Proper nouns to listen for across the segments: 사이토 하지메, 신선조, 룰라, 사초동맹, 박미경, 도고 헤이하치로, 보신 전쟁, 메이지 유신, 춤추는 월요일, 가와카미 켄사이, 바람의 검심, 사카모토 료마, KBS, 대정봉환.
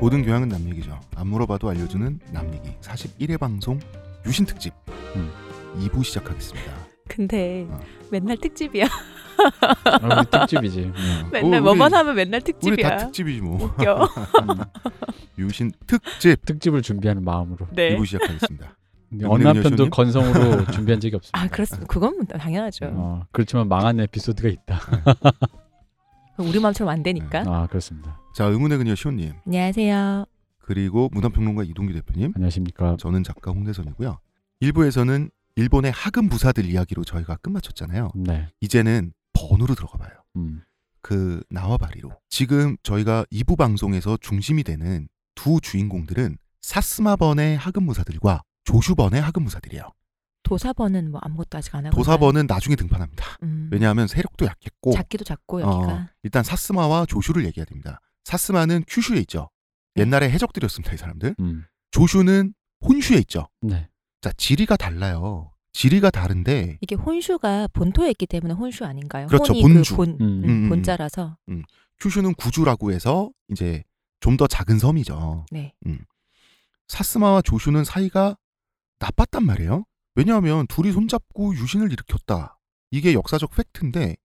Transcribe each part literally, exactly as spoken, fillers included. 모든 교양은 남 얘기죠. 안 물어봐도 알려주는 남 얘기. 사십일 회 방송 유신 특집 음. 이 부 시작하겠습니다. 근데 어. 맨날 특집이야. 아, 우리 특집이지. 어. 맨날 어, 뭐만 하면 맨날 특집이야. 우리 다 특집이지 뭐. 웃겨. 유신 특집. 특집을 준비하는 마음으로 네. 이 부 시작하겠습니다. 어느 한 편도 건성으로 준비한 적이 없습니다. 아, 그렇습니다. 그건 당연하죠. 어, 그렇지만 망한 에피소드가 있다. 우리 마음처럼 안 되니까. 아, 그렇습니다. 자, 의문의 그녀 시온님. 안녕하세요. 그리고 문화평론가 이동규 대표님. 안녕하십니까. 저는 작가 홍대선이고요. 일 부에서는 일본의 하급 부사들 이야기로 저희가 끝마쳤잖아요. 네. 이제는 번으로 들어가 봐요. 음. 그 나와바리로. 지금 저희가 이 부 방송에서 중심이 되는 두 주인공들은 사스마번의 하급 무사들과 조슈번의 하급 무사들이에요. 도사번은 뭐 아무것도 아직 안 하고 도사번은 나중에 등판합니다. 음. 왜냐하면 세력도 약했고 작기도 작고 여기가 어, 일단 사스마와 조슈를 얘기해야 됩니다. 사스마는 큐슈에 있죠. 옛날에 해적들이었습니다. 이 사람들. 음. 조슈는 혼슈에 있죠. 네. 자, 지리가 달라요. 지리가 다른데 이게 혼슈가 본토에 있기 때문에 혼슈 아닌가요? 그렇죠. 혼이 본주. 그 본, 음. 음, 본자라서 음. 큐슈는 구주라고 해서 이제 좀 더 작은 섬이죠. 네. 음. 사스마와 조슈는 사이가 나빴단 말이에요. 왜냐하면 둘이 손잡고 유신을 일으켰다. 이게 역사적 팩트인데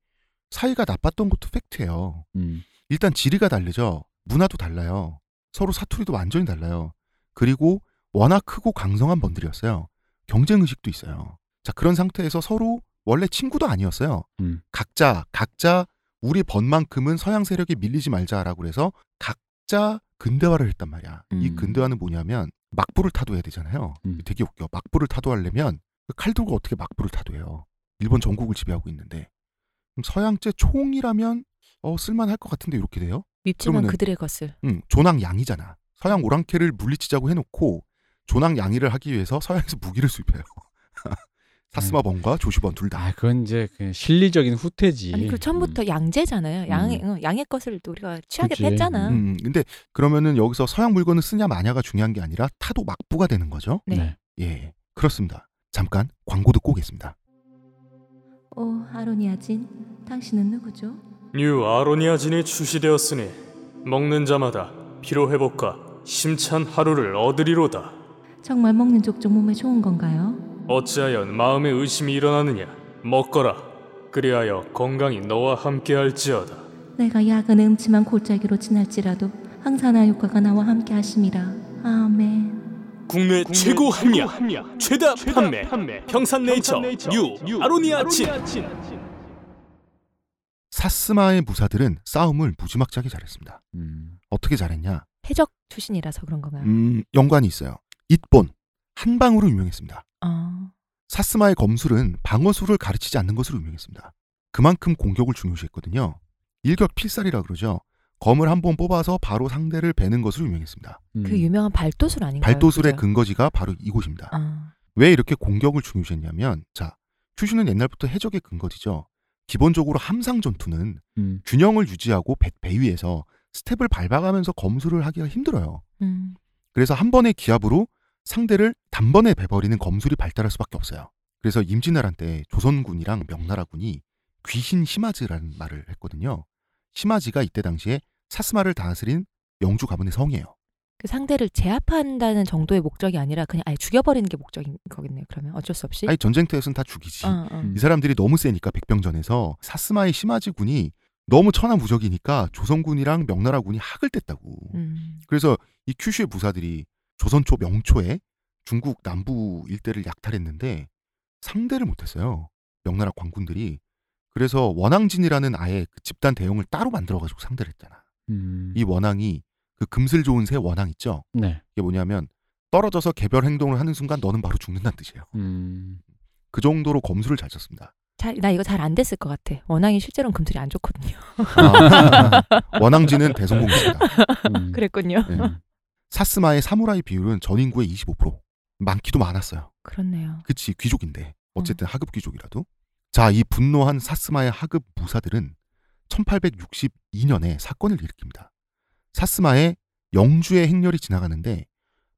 사이가 나빴던 것도 팩트예요. 음. 일단 지리가 다르죠. 문화도 달라요. 서로 사투리도 완전히 달라요. 그리고 워낙 크고 강성한 번들이었어요. 경쟁 의식도 있어요. 자, 그런 상태에서 서로 원래 친구도 아니었어요. 음. 각자 각자 우리 번만큼은 서양 세력에 밀리지 말자라고 해서 각자 근대화를 했단 말이야. 음. 이 근대화는 뭐냐면 막부를 타도해야 되잖아요. 음. 되게 웃겨. 막부를 타도하려면 칼 들고 어떻게 막부를 타도해요. 일본 전국을 지배하고 있는데. 그럼 서양제 총이라면 어, 쓸만할 것 같은데 이렇게 돼요. 밉지만 그들의 것을. 응, 조낭양이잖아. 서양 오랑캐를 물리치자고 해놓고 조낭양이를 하기 위해서 서양에서 무기를 수입해요. 사스마번과 조슈번 둘 다. 아, 그건 이제 실리적인 후퇴지. 아니, 그 처음부터 음. 양제잖아요. 양, 음. 양의 것을 또 우리가 취하게 뺐잖아. 음, 근데 그러면은 여기서 서양 물건을 쓰냐 마냐가 중요한 게 아니라 타도 막부가 되는 거죠. 네. 네. 예, 그렇습니다. 잠깐 광고 듣고 오겠습니다. 오, 아로니아진, 당신은 누구죠? 뉴 아로니아진이 출시되었으니 먹는 자마다 피로회복과 심찬 하루를 얻으리로다. 정말 먹는 족족 몸에 좋은 건가요? 어찌하여 마음에 의심이 일어나느냐. 먹거라. 그리하여 건강이 너와 함께할지어다. 내가 약은 음침한 골짜기로 지날지라도 항산화 효과가 나와 함께하심이라. 아멘. 국내, 국내 최고 합리화, 최다, 최다 판매, 판매. 평산네이처 뉴 아로니아친. 사스마의 무사들은 싸움을 무지막지하게 잘했습니다. 음. 어떻게 잘했냐? 해적 출신이라서 그런 건가요? 음, 연관이 있어요. 잇본, 한방으로 유명했습니다. 어. 사스마의 검술은 방어술을 가르치지 않는 것으로 유명했습니다. 그만큼 공격을 중요시했거든요. 일격필살이라 그러죠. 검을 한번 뽑아서 바로 상대를 베는 것으로 유명했습니다. 음. 그 유명한 발도술 아닌가요? 발도술의 그죠? 근거지가 바로 이곳입니다. 어. 왜 이렇게 공격을 중요시했냐면 자, 큐슈는 옛날부터 해적의 근거지죠. 기본적으로 함상 전투는 음. 균형을 유지하고 배, 배 위에서 스텝을 밟아가면서 검술을 하기가 힘들어요. 음. 그래서 한 번의 기합으로 상대를 단번에 베버리는 검술이 발달할 수밖에 없어요. 그래서 임진왜란 때 조선군이랑 명나라군이 귀신 시마즈라는 말을 했거든요. 시마즈가 이때 당시에 사스마를 다스린 영주 가문의 성이에요. 그 상대를 제압한다는 정도의 목적이 아니라 그냥 아예 죽여버리는 게 목적인 거겠네요. 그러면 어쩔 수 없이. 아니, 전쟁터에서는 다 죽이지. 어, 어. 이 사람들이 너무 세니까 백병전에서 사스마의 시마즈군이 너무 천하무적이니까 조선군이랑 명나라군이 학을 뗐다고. 음. 그래서 이 큐슈의 부사들이 조선초 명초에 중국 남부 일대를 약탈했는데 상대를 못했어요. 명나라 관군들이. 그래서 원앙진이라는 아예 그 집단 대형을 따로 만들어가지고 상대를 했잖아. 음. 이 원앙이 그 금슬 좋은 새 원앙 있죠? 네. 이게 뭐냐면 떨어져서 개별 행동을 하는 순간 너는 바로 죽는다는 뜻이에요. 음. 그 정도로 검술을 잘 썼습니다. 잘, 나 이거 잘 안 됐을 것 같아. 원앙이 실제로는 금슬이 안 좋거든요. 아, 원앙진은 대성공입니다. 음. 그랬군요. 네. 사스마의 사무라이 비율은 전 인구의 이십오 퍼센트. 많기도 많았어요. 그렇네요. 그치, 귀족인데. 어쨌든 어. 하급 귀족이라도. 자, 이 분노한 사스마의 하급 무사들은 천팔백육십이 년에 사건을 일으킵니다. 사스마의 영주의 행렬이 지나가는데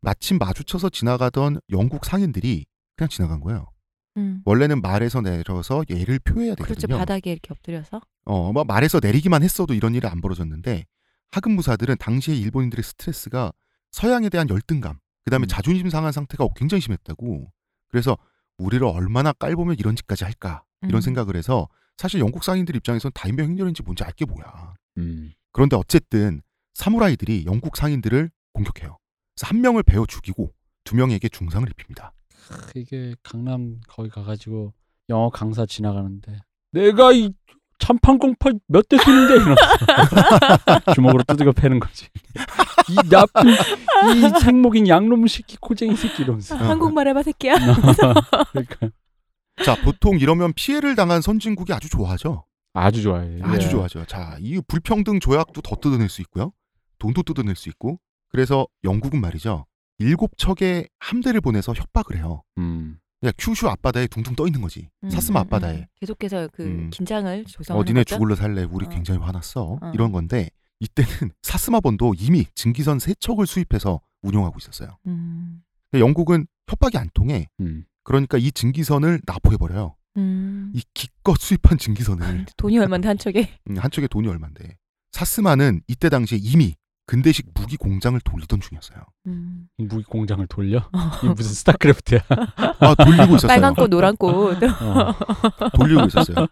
마침 마주쳐서 지나가던 영국 상인들이 그냥 지나간 거예요. 음. 원래는 말에서 내려서 얘를 표해야 되거든요. 그렇죠. 바닥에 이렇게 엎드려서. 어, 막 말에서 내리기만 했어도 이런 일이 안 벌어졌는데 하급무사들은 당시의 일본인들의 스트레스가 서양에 대한 열등감, 그 다음에 음. 자존심 상한 상태가 굉장히 심했다고. 그래서 우리를 얼마나 깔보면 이런 짓까지 할까 이런 음. 생각을 해서, 사실 영국 상인들 입장에선 다인명 행렬인지 뭔지 알게 뭐야. 음. 그런데 어쨌든 사무라이들이 영국 상인들을 공격해요. 그래서 한 명을 베어 죽이고 두 명에게 중상을 입힙니다. 이게 강남 거기 가가지고 영어 강사 지나가는데 내가 이 참판공파 몇 대 쏘는데 이런 주먹으로 두드겨 패는 거지. 이 나쁜 이 생목인 양놈 새끼 코쟁이 새끼 이러면서. 한국말 해봐 새끼야. 그러니까. 자, 보통 이러면 피해를 당한 선진국이 아주 좋아하죠. 아주 좋아해요. 아주 예. 좋아하죠. 자, 이 불평등 조약도 더 뜯어낼 수 있고요. 돈도 뜯어낼 수 있고. 그래서 영국은 말이죠. 일곱 척의 함대를 보내서 협박을 해요. 음. 그냥 큐슈 앞바다에 둥둥 떠 있는 거지. 음, 사스마 앞바다에. 음. 계속해서 그 음. 긴장을 조성하는 거죠. 어디네 죽을러 살래. 우리 어. 굉장히 화났어. 어. 이런 건데 이때는 사스마본도 이미 증기선 세 척을 수입해서 운용하고 있었어요. 음. 영국은 협박이 안 통해. 음. 그러니까 이 증기선을 납포해버려요. 음. 이 기껏 수입한 증기선을. 돈이 얼만데 한 척에. 음, 한 척에 돈이 얼만데. 사스마는 이때 당시에 이미 근대식 무기 공장을 돌리던 중이었어요. 음. 무기 공장을 돌려? 이게 무슨 스타크래프트야? 아, 돌리고 있었어요. 빨간 꽃, 노란 꽃. 어. 돌리고 있었어요.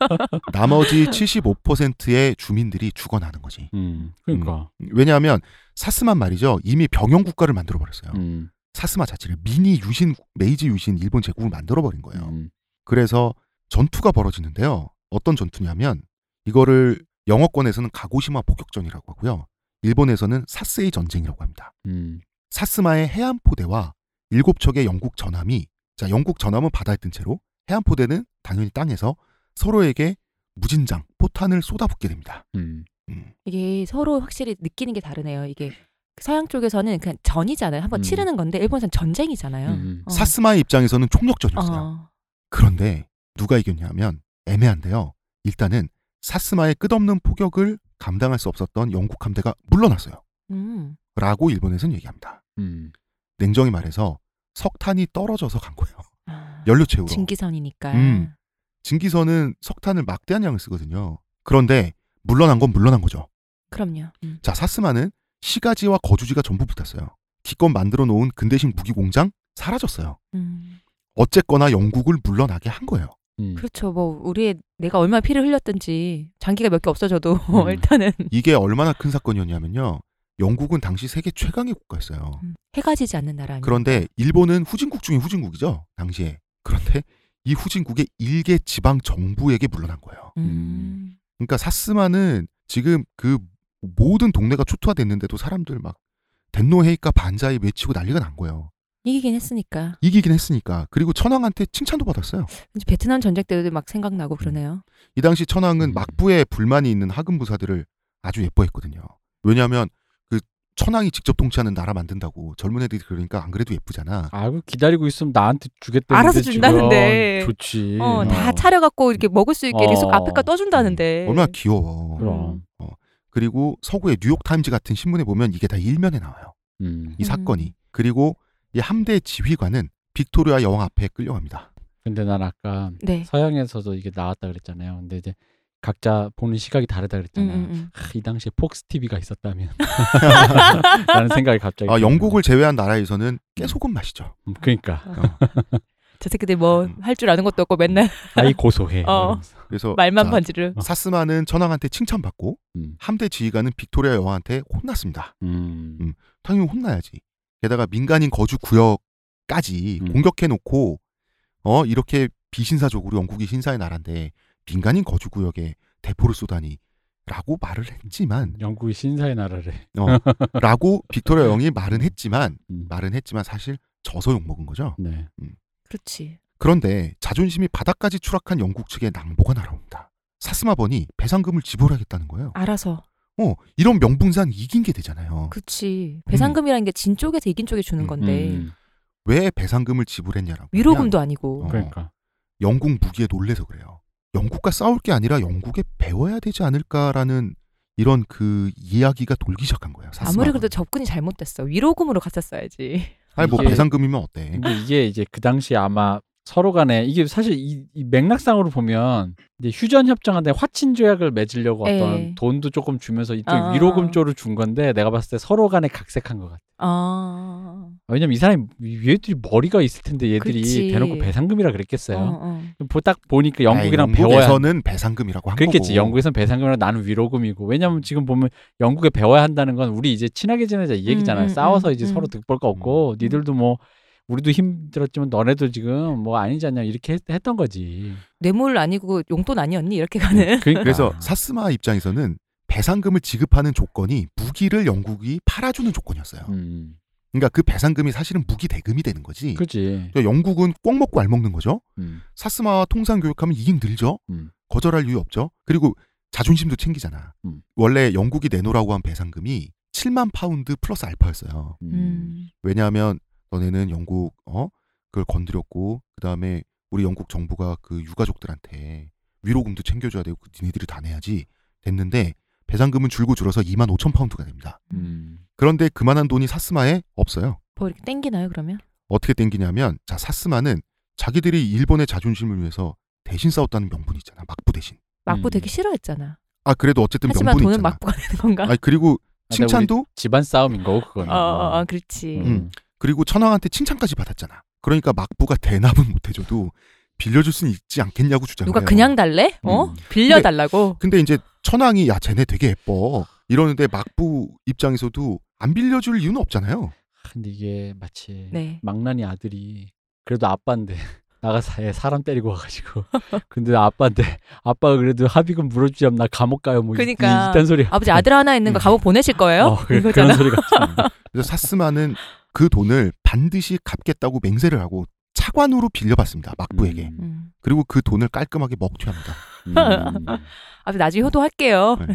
나머지 칠십오 퍼센트의 주민들이 죽어나는 거지. 음, 그러니까. 음, 왜냐하면 사스마 말이죠. 이미 병영 국가를 만들어 버렸어요. 음. 사스마 자체를 미니 유신, 메이지 유신 일본 제국을 만들어 버린 거예요. 음. 그래서 전투가 벌어지는데요. 어떤 전투냐면 이거를 영어권에서는 가고시마 폭격전이라고 하고요. 일본에서는 사세이 전쟁이라고 합니다. 음. 사스마의 해안포대와 일곱 척의 영국 전함이, 자, 영국 전함은 바다에 뜬 채로 해안포대는 당연히 땅에서 서로에게 무진장, 포탄을 쏟아붓게 됩니다. 음. 음. 이게 서로 확실히 느끼는 게 다르네요. 이게 서양 쪽에서는 그냥 전이잖아요. 한번 음. 치르는 건데 일본에서는 전쟁이잖아요. 음. 어. 사스마의 입장에서는 총력전이었어요. 어. 그런데 누가 이겼냐면 애매한데요. 일단은 사스마의 끝없는 폭격을 감당할 수 없었던 영국 함대가 물러났어요. 음. 라고 일본에서는 얘기합니다. 음. 냉정히 말해서 석탄이 떨어져서 간 거예요. 아, 연료 채우러. 증기선이니까. 음. 증기선은 석탄을 막대한 양을 쓰거든요. 그런데 물러난 건 물러난 거죠. 그럼요. 음. 자, 사스마는 시가지와 거주지가 전부 붙었어요. 기껏 만들어 놓은 근대식 무기 공장 사라졌어요. 음. 어쨌거나 영국을 물러나게 한 거예요. 음. 그렇죠. 뭐 우리의 내가 얼마나 피를 흘렸든지 장기가 몇 개 없어져도 음. 일단은 이게 얼마나 큰 사건이었냐면요. 영국은 당시 세계 최강의 국가였어요. 음. 해가 지지 않는 나라 아니에요. 그런데 일본은 후진국 중에 후진국이죠. 당시에. 그런데 이 후진국의 일개 지방 정부에게 물러난 거예요. 음. 그러니까 사스마는 지금 그 모든 동네가 초토화됐는데도 사람들 막 덴노헤이카 반자이 외치고 난리가 난 거예요. 이기긴 했으니까. 이기긴 했으니까. 그리고 천황한테 칭찬도 받았어요. 베트남 전쟁 때도 막 생각나고 그러네요. 이 당시 천황은 막부에 불만이 있는 하급무사들을 아주 예뻐했거든요. 왜냐하면 그 천황이 직접 통치하는 나라 만든다고 젊은 애들이 그러니까 안 그래도 예쁘잖아. 아이고 기다리고 있으면 나한테 주겠다는데. 알아서 준다는데. 지금. 좋지. 어, 어. 다 차려갖고 이렇게 먹을 수 있게 계속 어. 앞에까지 떠준다는데. 얼마나 귀여워. 그럼. 어. 그리고 서구의 뉴욕타임즈 같은 신문에 보면 이게 다 일면에 나와요. 음. 이 사건이. 그리고 이 함대 지휘관은 빅토리아 여왕 앞에 끌려갑니다. 근데 난 아까 네. 서양에서도 이게 나왔다 그랬잖아요. 근데 이제 각자 보는 시각이 다르다 그랬잖아요. 음, 음. 하, 이 당시에 폭스 티비가 있었다면 라는 생각이 갑자기. 아, 영국을 제외한 나라에서는 깨소금 맛이죠. 음, 그러니까. 어. 저 새끼들 뭐 할 줄 아는 것도 없고 맨날 아이 고소해. 어. 그래서 말만 번지르. 사스마는 천황한테 칭찬받고 음. 함대 지휘관은 빅토리아 여왕한테 혼났습니다. 음. 음, 당연히 혼나야지. 게다가 민간인 거주 구역까지 음. 공격해놓고 어 이렇게 비신사적으로 영국이 신사의 나라인데 민간인 거주 구역에 대포를 쏘다니 라고 말을 했지만 영국이 신사의 나라래 어, 라고 빅토리아 여왕이 말은 했지만 음. 말은 했지만 사실 져서 욕먹은 거죠. 네. 음. 그렇지. 그런데 자존심이 바닥까지 추락한 영국 측에 낭보가 날아옵니다. 사스마번이 배상금을 지불하겠다는 거예요. 알아서. 어, 이런 명분상 이긴 게 되잖아요. 그치. 배상금이라는 음. 게 진 쪽에서 이긴 쪽에 주는 건데. 음. 왜 배상금을 지불했냐라고. 위로금도 하면, 아니고. 어, 그러니까. 영국 무기에 놀래서 그래요. 영국과 싸울 게 아니라 영국에 배워야 되지 않을까라는 이런 그 이야기가 돌기 시작한 거예요. 사스마가. 아무리 그래도 접근이 잘못됐어. 위로금으로 갔었어야지. 아니, 뭐 이게, 배상금이면 어때? 근데 이게 이제 그 당시 아마 서로 간에 이게 사실 이, 이 맥락상으로 보면 이제 휴전 협정한테 화친 조약을 맺으려고 에이. 어떤 돈도 조금 주면서 이쪽 아. 위로금조를 준 건데 내가 봤을 때 서로 간에 각색한 것 같아. 아. 왜냐면 이 사람이 얘들이 머리가 있을 텐데 얘들이 그치. 대놓고 배상금이라 그랬겠어요. 어, 어. 딱 보니까 영국이랑 에이, 배워야 영국에서는 배상금이라고 한 그랬겠지. 거고. 그랬겠지. 영국에서는 배상금이라 나는 위로금이고. 왜냐면 지금 보면 영국에 배워야 한다는 건 우리 이제 친하게 지내자 이 얘기잖아요. 음, 음, 싸워서 음, 이제 음. 서로 득볼 거 없고 음. 니들도 뭐 우리도 힘들었지만 너네도 지금 뭐 아니지 않냐 이렇게 했, 했던 거지. 뇌물 아니고 용돈 아니었니? 이렇게 가는. 그러니까. 그래서 사스마 입장에서는 배상금을 지급하는 조건이 무기를 영국이 팔아주는 조건이었어요. 음. 그러니까 그 배상금이 사실은 무기 대금이 되는 거지. 그렇지. 그러니까 영국은 꼭 먹고 알 먹는 거죠. 음. 사스마와 통상 교육하면 이익 늘죠. 음. 거절할 이유 없죠. 그리고 자존심도 챙기잖아. 음. 원래 영국이 내놓으라고 한 배상금이 칠만 파운드 플러스 알파였어요. 음. 왜냐하면 너네는 영국 어 그걸 건드렸고 그 다음에 우리 영국 정부가 그 유가족들한테 위로금도 챙겨줘야 되고 니네들이 다 내야지 됐는데 배상금은 줄고 줄어서 이만 오천 파운드가 됩니다. 음. 그런데 그만한 돈이 사스마에 없어요. 뭐 이렇게 땡기나요 그러면? 어떻게 땡기냐면 자 사스마는 자기들이 일본의 자존심을 위해서 대신 싸웠다는 명분이 있잖아. 막부 대신. 막부 음. 되게 싫어했잖아. 아 그래도 어쨌든 하지만 명분이 있잖아. 하지만 돈은 막부가 되는 건가? 아니, 그리고 칭찬도? 집안 싸움인 거고 그거는. 어, 어, 어 그렇지. 음. 그리고 천황한테 칭찬까지 받았잖아. 그러니까 막부가 대납은 못해줘도 빌려줄 수는 있지 않겠냐고 주장해요. 누가 그냥 달래? 어? 음. 빌려달라고? 근데, 근데 이제 천황이 야 쟤네 되게 예뻐 이러는데 막부 입장에서도 안 빌려줄 이유는 없잖아요. 근데 이게 마치 네. 망나니 아들이 그래도 아빠인데 나가서 사람 때리고 와가지고 근데 아빠한테 아빠가 그래도 합의금 물어주지 않나 감옥 가요 뭐 그러니까 이딴 소리. 아버지 아들 하나 있는 거 감옥 보내실 거예요? 어, 그런 소리 같잖아. 그래서 사스마는 그 돈을 반드시 갚겠다고 맹세를 하고 차관으로 빌려봤습니다. 막부에게. 음, 음. 그리고 그 돈을 깔끔하게 먹튀합니다. 음. 아, 나중에 효도할게요. 네.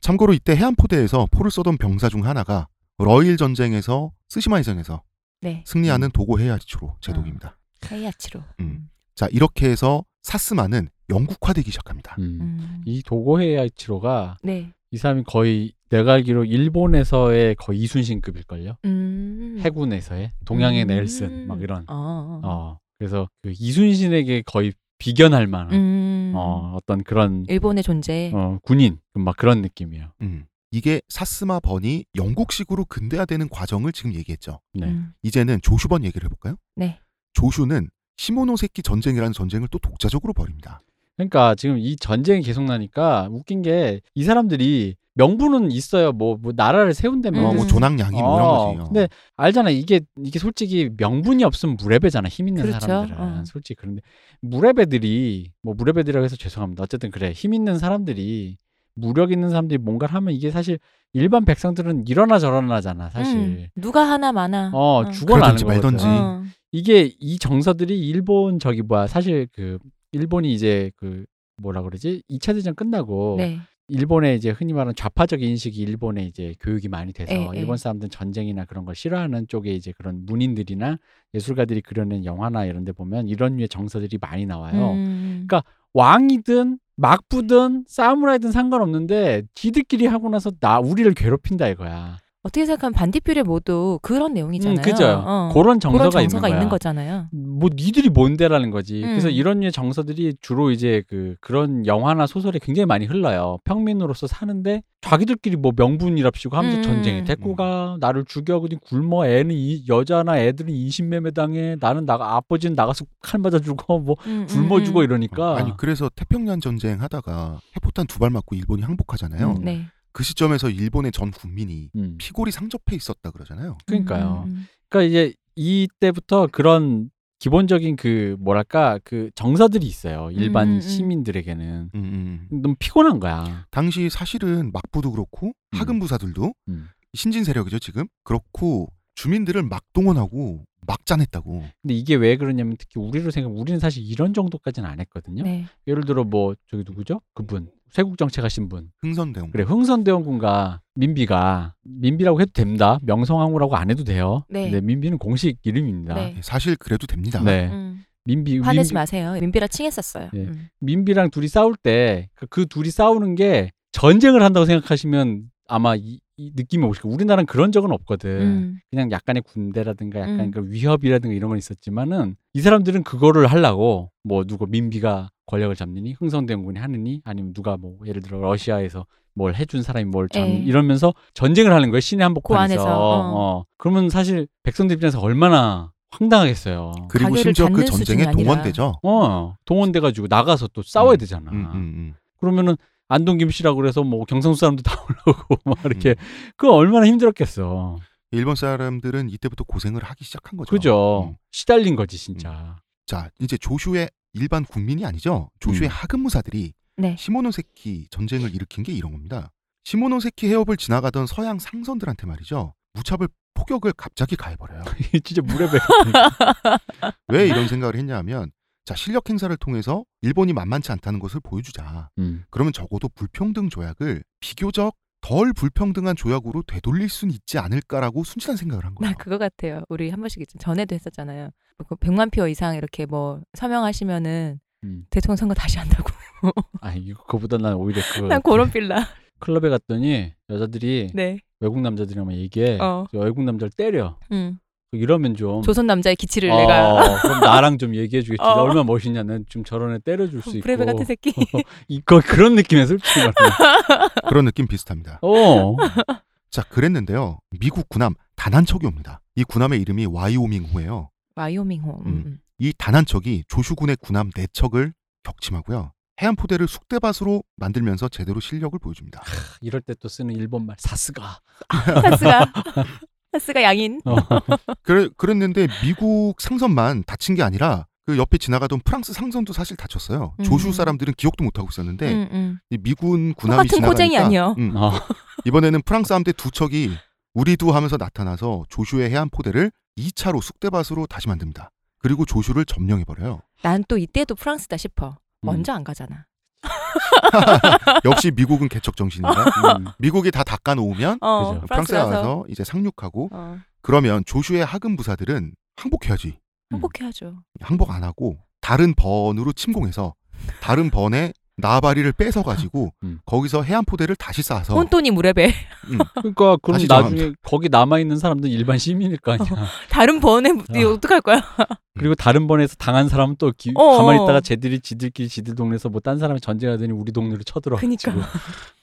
참고로 이때 해안포대에서 포를 쏘던 병사 중 하나가 러일 전쟁에서 쓰시마 해전에서 네. 승리하는 도고 헤이하치로 제독입니다. 아, 헤이하치로. 음. 자 이렇게 해서 사스마는 영국화되기 시작합니다. 음. 음. 이 도고 헤이하치로가 네. 이 사람이 거의 내가 알기로 일본에서의 거의 이순신급일걸요. 음. 해군에서의 동양의 음. 넬슨 막 이런. 어. 어. 그래서 그 이순신에게 거의 비견할 만한 음. 어, 어떤 그런 일본의 존재. 어, 군인 막 그런 느낌이에요. 음. 이게 사스마 번이 영국식으로 근대화되는 과정을 지금 얘기했죠. 네. 음. 이제는 조슈번 얘기를 해볼까요? 네. 조슈는 시모노세키 전쟁이라는 전쟁을 또 독자적으로 벌입니다. 그러니까 지금 이 전쟁이 계속 나니까 웃긴 게 이 사람들이 명분은 있어요. 뭐, 뭐 나라를 세운다면 어, 뭐 조낭양이 뭐 어, 이런 거지. 근데 알잖아. 이게 이게 솔직히 명분이 없으면 무례배잖아. 힘 있는 그렇죠? 사람들은 어. 솔직히 그런데 무례배들이 뭐 무례배들이라고 해서 죄송합니다. 어쨌든 그래 힘 있는 사람들이 무력 있는 사람들이 뭔가를 하면 이게 사실 일반 백성들은 일어나 저러나잖아. 사실 음, 누가 하나 많아. 어, 어. 죽어나는 거거든. 말던지. 어. 이게 이 정서들이 일본 저기 뭐야 사실 그 일본이 이제 그 뭐라 그러지 이 차 대전 끝나고. 네. 일본의 이제 흔히 말하는 좌파적 인식이 일본에 이제 교육이 많이 돼서 에이, 일본 사람들은 전쟁이나 그런 걸 싫어하는 쪽에 이제 그런 문인들이나 예술가들이 그려낸 영화나 이런 데 보면 이런 류의 정서들이 많이 나와요. 음. 그러니까 왕이든 막부든 사무라이든 상관없는데 지들끼리 하고 나서 나 우리를 괴롭힌다 이거야. 어떻게 생각하면 반딧불의 모두 그런 내용이잖아요. 음, 그죠. 어. 그런 정서가, 그런 정서가 있는, 있는 거잖아요. 뭐 니들이 뭔데라는 거지. 음. 그래서 이런 류의 정서들이 주로 이제 그 그런 영화나 소설에 굉장히 많이 흘러요. 평민으로서 사는데 자기들끼리 뭐 명분이랍시고 하면서 음. 전쟁에 데리고 가. 음. 나를 죽여. 그냥 굶어. 애는 이, 여자나 애들은 인신매매 당해. 나는 나가 아버지는 나가서 칼 맞아 죽어. 뭐 음, 굶어 음. 죽어 이러니까. 아니 그래서 태평양 전쟁 하다가 해포탄 두 발 맞고 일본이 항복하잖아요. 음, 네. 그 시점에서 일본의 전 국민이 음. 피골이 상접해 있었다 그러잖아요. 그러니까요. 음. 그러니까 이제 이때부터 그런 기본적인 그 뭐랄까 그 정서들이 있어요. 일반 음. 시민들에게는 음. 너무 피곤한 거야. 당시 사실은 막부도 그렇고 하근부사들도 음. 신진 세력이죠 지금. 그렇고 주민들을 막 동원하고 막 짜냈다고. 근데 이게 왜 그러냐면 특히 우리로 생각하면 우리는 사실 이런 정도까지는 안 했거든요. 네. 예를 들어 뭐 저기 누구죠? 그분. 쇄국정책하신 분. 흥선대원군. 그래, 흥선대원군과 민비가 민비라고 해도 됩니다. 명성황후라고 안 해도 돼요. 네. 근데 민비는 공식 이름입니다. 네. 사실 그래도 됩니다. 네. 음. 민비 화내지 민비, 마세요. 민비라 칭했었어요. 네. 음. 민비랑 둘이 싸울 때 그 둘이 싸우는 게 전쟁을 한다고 생각하시면 아마 이, 이 느낌이 오실까? 우리나라는 그런 적은 없거든. 음. 그냥 약간의 군대라든가 약간 음. 그 위협이라든가 이런 건 있었지만은 이 사람들은 그거를 하려고 뭐 누구 민비가 권력을 잡느니 흥선대원군이 하느니 아니면 누가 뭐 예를 들어 러시아에서 뭘 해준 사람이 뭘 전 이러면서 전쟁을 하는 거예요. 신의 한복판에서. 어. 어. 그러면 사실 백성들 입장에서 얼마나 황당하겠어요. 그리고 심지어 그 전쟁에 동원되죠. 어, 동원돼가지고 나가서 또 싸워야 음. 되잖아. 음, 음, 음. 그러면은 안동 김씨라고 그래서 뭐 경상도 사람도 다 올라오고 막 이렇게 음. 그거 얼마나 힘들었겠어. 일본 사람들은 이때부터 고생을 하기 시작한 거죠. 그죠. 음. 시달린 거지 진짜. 음. 자 이제 조슈의 일반 국민이 아니죠. 조슈의 음. 하급무사들이 네. 시모노세키 전쟁을 일으킨 게 이런 겁니다. 시모노세키 해협을 지나가던 서양 상선들한테 말이죠. 무차별 폭격을 갑자기 가해버려요. 진짜 물에 배. 왜 이런 생각을 했냐면 자 실력 행사를 통해서 일본이 만만치 않다는 것을 보여주자. 음. 그러면 적어도 불평등 조약을 비교적 덜 불평등한 조약으로 되돌릴 수는 있지 않을까라고 순진한 생각을 한 거예요. 나 그거 같아요. 우리 한 번씩 전에도 했었잖아요. 백만 표 이상 이렇게 뭐 서명하시면은 음. 대통령 선거 다시 한다고. 아 이거 그보다 난 오히려 그. 난 그런 빌라. 클럽에 갔더니 여자들이 네. 외국 남자들이랑 얘기해. 어. 외국 남자를 때려. 음. 이러면 좀 조선 남자의 기치를 어, 내가 그럼 나랑 좀 얘기해 주겠지. 어. 얼마나 멋있냐. 난 좀 저런 애 때려줄 수 있고. 브레베 같은 새끼. 어, 이거 그런 느낌이야 솔직히 말하면. 그런 느낌 비슷합니다. 어. 자 그랬는데요. 미국 군함 단한척이 옵니다. 이 군함의 이름이 와이오밍호예요. 와이오밍호. 음. 음. 이 단한척이 조슈군의 군함 네 척을 격침하고요. 해안포대를 숙대밭으로 만들면서 제대로 실력을 보여줍니다. 하, 이럴 때 또 쓰는 일본말 사스가. 사스가. 사스가 양인. 어. 그래, 그랬는데 미국 상선만 다친 게 아니라 그 옆에 지나가던 프랑스 상선도 사실 다쳤어요. 음. 조슈 사람들은 기억도 못하고 있었는데 음, 음. 이 미군 군함이 지나가니까. 똑같은 고쟁이 아니요. 음, 어. 이번에는 프랑스 함대 두 척이 우리도 하면서 나타나서 조슈의 해안포대를 이 차로 숙대밭으로 다시 만듭니다. 그리고 조슈를 점령해버려요. 난 또 이때도 프랑스다 싶어. 먼저 음. 안 가잖아. 역시 미국은 개척 정신이다. 음. 미국이 다 닦아 놓으면 어, 프랑스에 가서 이제 상륙하고 어. 그러면 조슈의 하급 부사들은 항복해야지. 항복해야죠. 음. 항복 안 하고 다른 번으로 침공해서 다른 번에 나바리를 뺏어 가지고 음. 거기서 해안 포대를 다시 쌓아서 혼돈이 무렵에. 음. 그러니까 그럼 나중에 거기 남아 있는 사람들은 일반 시민일 거 아니야. 어, 다른 번에 이거 어떡할 거야? 그리고 다른 번에서 당한 사람은 또 기, 어, 가만히 있다가 쟤들이 지들끼리 지들 동네에서 뭐 딴 사람이 전쟁하더니 우리 동네로 쳐들어. 그러니까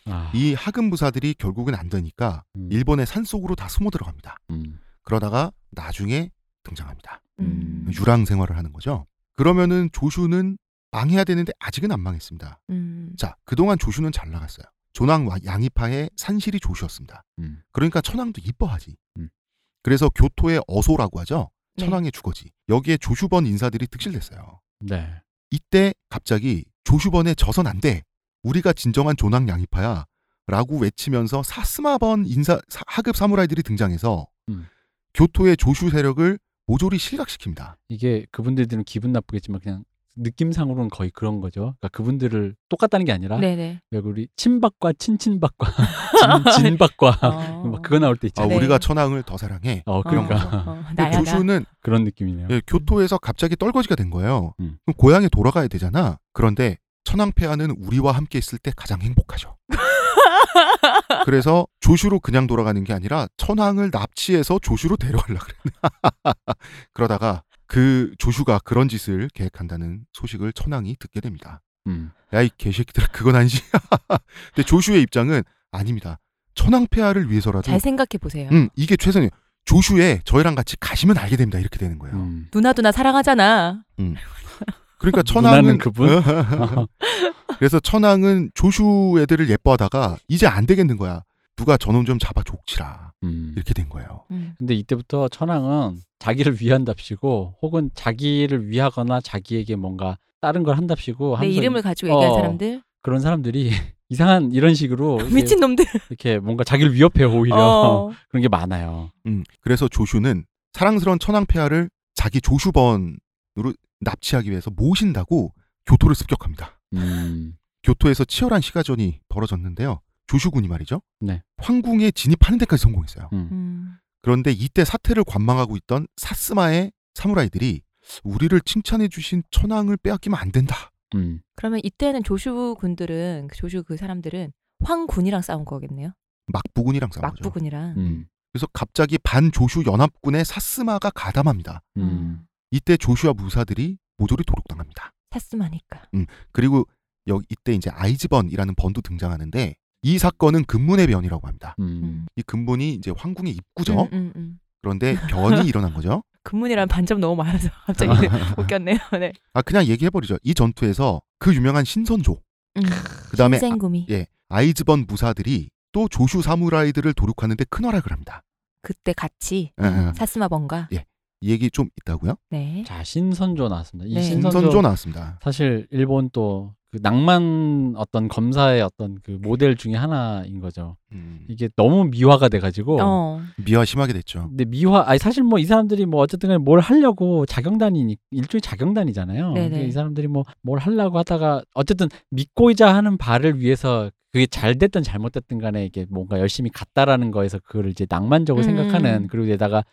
아. 이 하금부사들이 결국은 안 되니까 음. 일본의 산 속으로 다 숨어 들어갑니다. 음. 그러다가 나중에 등장합니다. 음. 유랑 생활을 하는 거죠. 그러면은 조슈는 망해야 되는데 아직은 안 망했습니다. 음. 자, 그동안 조슈는 잘 나갔어요. 조낭 양이파의 산실이 조슈였습니다. 음. 그러니까 천황도 이뻐하지. 음. 그래서 교토의 어소라고 하죠. 네. 천황의 주거지. 여기에 조슈번 인사들이 득실됐어요. 네. 이때 갑자기 조슈번에 져선 안 돼. 우리가 진정한 조낭 양이파야. 라고 외치면서 사스마번 인사 사, 하급 사무라이들이 등장해서 음. 교토의 조슈 세력을 모조리 실각시킵니다. 이게 그분들들은 기분 나쁘겠지만 그냥 느낌상으로는 거의 그런 거죠. 그러니까 그분들을 똑같다는 게 아니라 네네. 우리 친박과 친친박과 진, 진박과 어... 막 그거 나올 때 있잖아요. 어, 우리가 천황을 더 사랑해. 어, 그러니까 어, 어, 어. 조슈는 그런 느낌이네요. 예, 교토에서 갑자기 떨거지가 된 거예요. 음. 그럼 고향에 돌아가야 되잖아. 그런데 천황폐하는 우리와 함께 있을 때 가장 행복하죠. 그래서 조슈로 그냥 돌아가는 게 아니라 천황을 납치해서 조슈로 데려가려고 그랬네. 그러다가 그 조슈가 그런 짓을 계획한다는 소식을 천황이 듣게 됩니다. 음. 야, 이 개새끼들아, 그건 아니지. 근데 조슈의 입장은 아닙니다. 천황 폐하를 위해서라도 잘 생각해 보세요. 음, 이게 최선이에요. 조슈에 저희랑 같이 가시면 알게 됩니다. 이렇게 되는 거예요. 음. 누나 누나 사랑하잖아. 음. 그러니까 천황은 그분. 그래서 천황은 조슈 애들을 예뻐하다가 이제 안 되겠는 거야. 누가 저놈 좀 잡아 족치라. 음. 이렇게 된 거예요. 음. 근데 이때부터 천황은 자기를 위한답시고 혹은 자기를 위하거나 자기에게 뭔가 다른 걸 한답시고 내 이름을 가지고 얘기한 어, 사람들? 그런 사람들이 이상한 이런 식으로 미친놈들 이렇게 뭔가 자기를 위협해요 오히려. 어. 그런 게 많아요. 음, 그래서 조슈는 사랑스러운 천황폐하를 자기 조슈번으로 납치하기 위해서 모신다고 교토를 습격합니다. 음. 교토에서 치열한 시가전이 벌어졌는데요. 조슈군이 말이죠. 네. 황궁에 진입하는 데까지 성공했어요. 음. 그런데 이때 사태를 관망하고 있던 사스마의 사무라이들이 우리를 칭찬해 주신 천황을 빼앗기면 안 된다. 음. 그러면 이때는 조슈 군들은 조슈 그 사람들은 황군이랑 싸운 거겠네요. 막부군이랑 싸우죠. 막부군이랑. 음. 그래서 갑자기 반조슈 연합군의 사스마가 가담합니다. 음. 이때 조슈와 무사들이 모조리 도륙당합니다. 사스마니까. 음. 그리고 여기 이때 이제 아이즈번이라는 번도 등장하는데 이 사건은 금문의 변이라고 합니다. 음. 이 금문이 이제 황궁의 입구죠. 음, 음, 음. 그런데 변이 일어난 거죠. 금문이란 반점 너무 많아서 갑자기 웃겼네요. 네. 아 그냥 얘기해버리죠. 이 전투에서 그 유명한 신선조, 음. 그다음에 신생구미. 아, 예, 아이즈번 무사들이 또 조슈 사무라이들을 도륙하는데 큰 활약을 합니다. 그때 같이 음. 사스마번과. 예. 이 얘기 좀 있다고요? 네. 자 신선조 나왔습니다. 이 네. 신선조, 신선조 나왔습니다. 사실 일본 또 그 낭만 어떤 검사의 어떤 그 모델 중에 하나인 거죠. 음. 이게 너무 미화가 돼가지고 어. 미화 심하게 됐죠. 근데 미화 아니 사실 뭐 이 사람들이 뭐 어쨌든 간에 뭘 하려고 자경단이 일종의 자경단이잖아요. 근데 이 사람들이 뭐 뭘 하려고 하다가 어쨌든 믿고자 하는 바를 위해서 그게 잘 됐든 잘못됐든 간에 이게 뭔가 열심히 갔다라는 거에서 그걸 이제 낭만적으로 음. 생각하는 그리고 게다가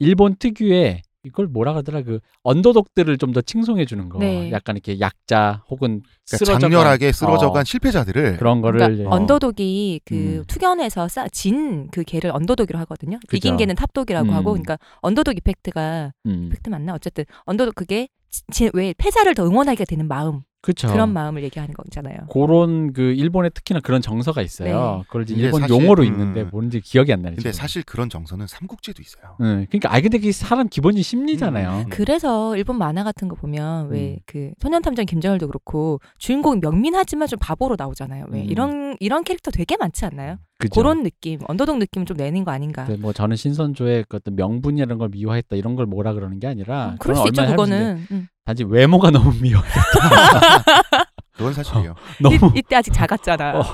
일본 특유의 이걸 뭐라 하더라 그 언더독들을 좀 더 칭송해 주는 거, 네. 약간 이렇게 약자 혹은 그러니까 장렬하게 쓰러져간 어, 실패자들을 그런 거를 그러니까 어. 언더독이 그 음. 투견에서 싸 진 그 개를 언더독이라고 하거든요. 그죠. 이긴 개는 탑독이라고 음. 하고, 그러니까 언더독 이펙트가 음. 이펙트 맞나? 어쨌든 언더독 그게 지, 왜 패자를 더 응원하게 되는 마음. 그쵸. 그런 마음을 얘기하는 거잖아요. 그런 그 일본에 특히나 그런 정서가 있어요. 네. 그걸 이제 일본 사실, 용어로 음, 있는데 뭔지 기억이 안 나네. 근데 지금. 사실 그런 정서는 삼국지에도 있어요. 네. 그러니까 알게 되게 사람 기본적인 심리잖아요. 음, 음. 그래서 일본 만화 같은 거 보면 왜 그 소년탐정 김정일도 그렇고 주인공이 명민하지만 좀 바보로 나오잖아요. 왜 음. 이런 이런 캐릭터 되게 많지 않나요? 그죠. 그런 느낌, 언더독 느낌을 좀 내는 거 아닌가. 네, 뭐 저는 신선조의 그 어떤 명분이라는 걸 미화했다 이런 걸 뭐라 그러는 게 아니라 음, 그럴 수 있죠 그거는. 음. 단지 외모가 너무 미화했다. 그건 사실이에요. 어, 너무, 이, 이때 아직 작았잖아. 어,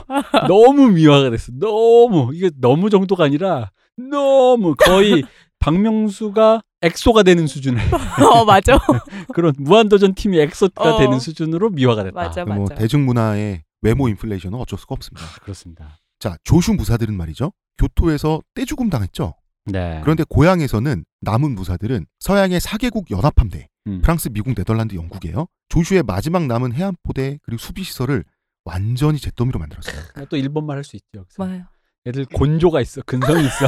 너무 미화가 됐어. 너무 이게 너무 정도가 아니라 너무 거의 박명수가 엑소가 되는 수준을. 어 맞아. 그런 무한도전 팀이 엑소가 어, 되는 수준으로 미화가 됐다. 맞아 맞아. 뭐 대중문화의 외모 인플레이션은 어쩔 수가 없습니다. 아, 그렇습니다. 자, 조슈 무사들은 말이죠. 교토에서 떼죽음 당했죠. 네. 그런데 고향에서는 남은 무사들은 서양의 사 개국 연합함대, 음. 프랑스, 미국, 네덜란드, 영국이에요. 조슈의 마지막 남은 해안포대 그리고 수비시설을 완전히 잿더미로 만들었어요. 또 일본말 할 수 있죠. 여기서. 맞아요. 얘들 곤조가 있어. 근성이 있어.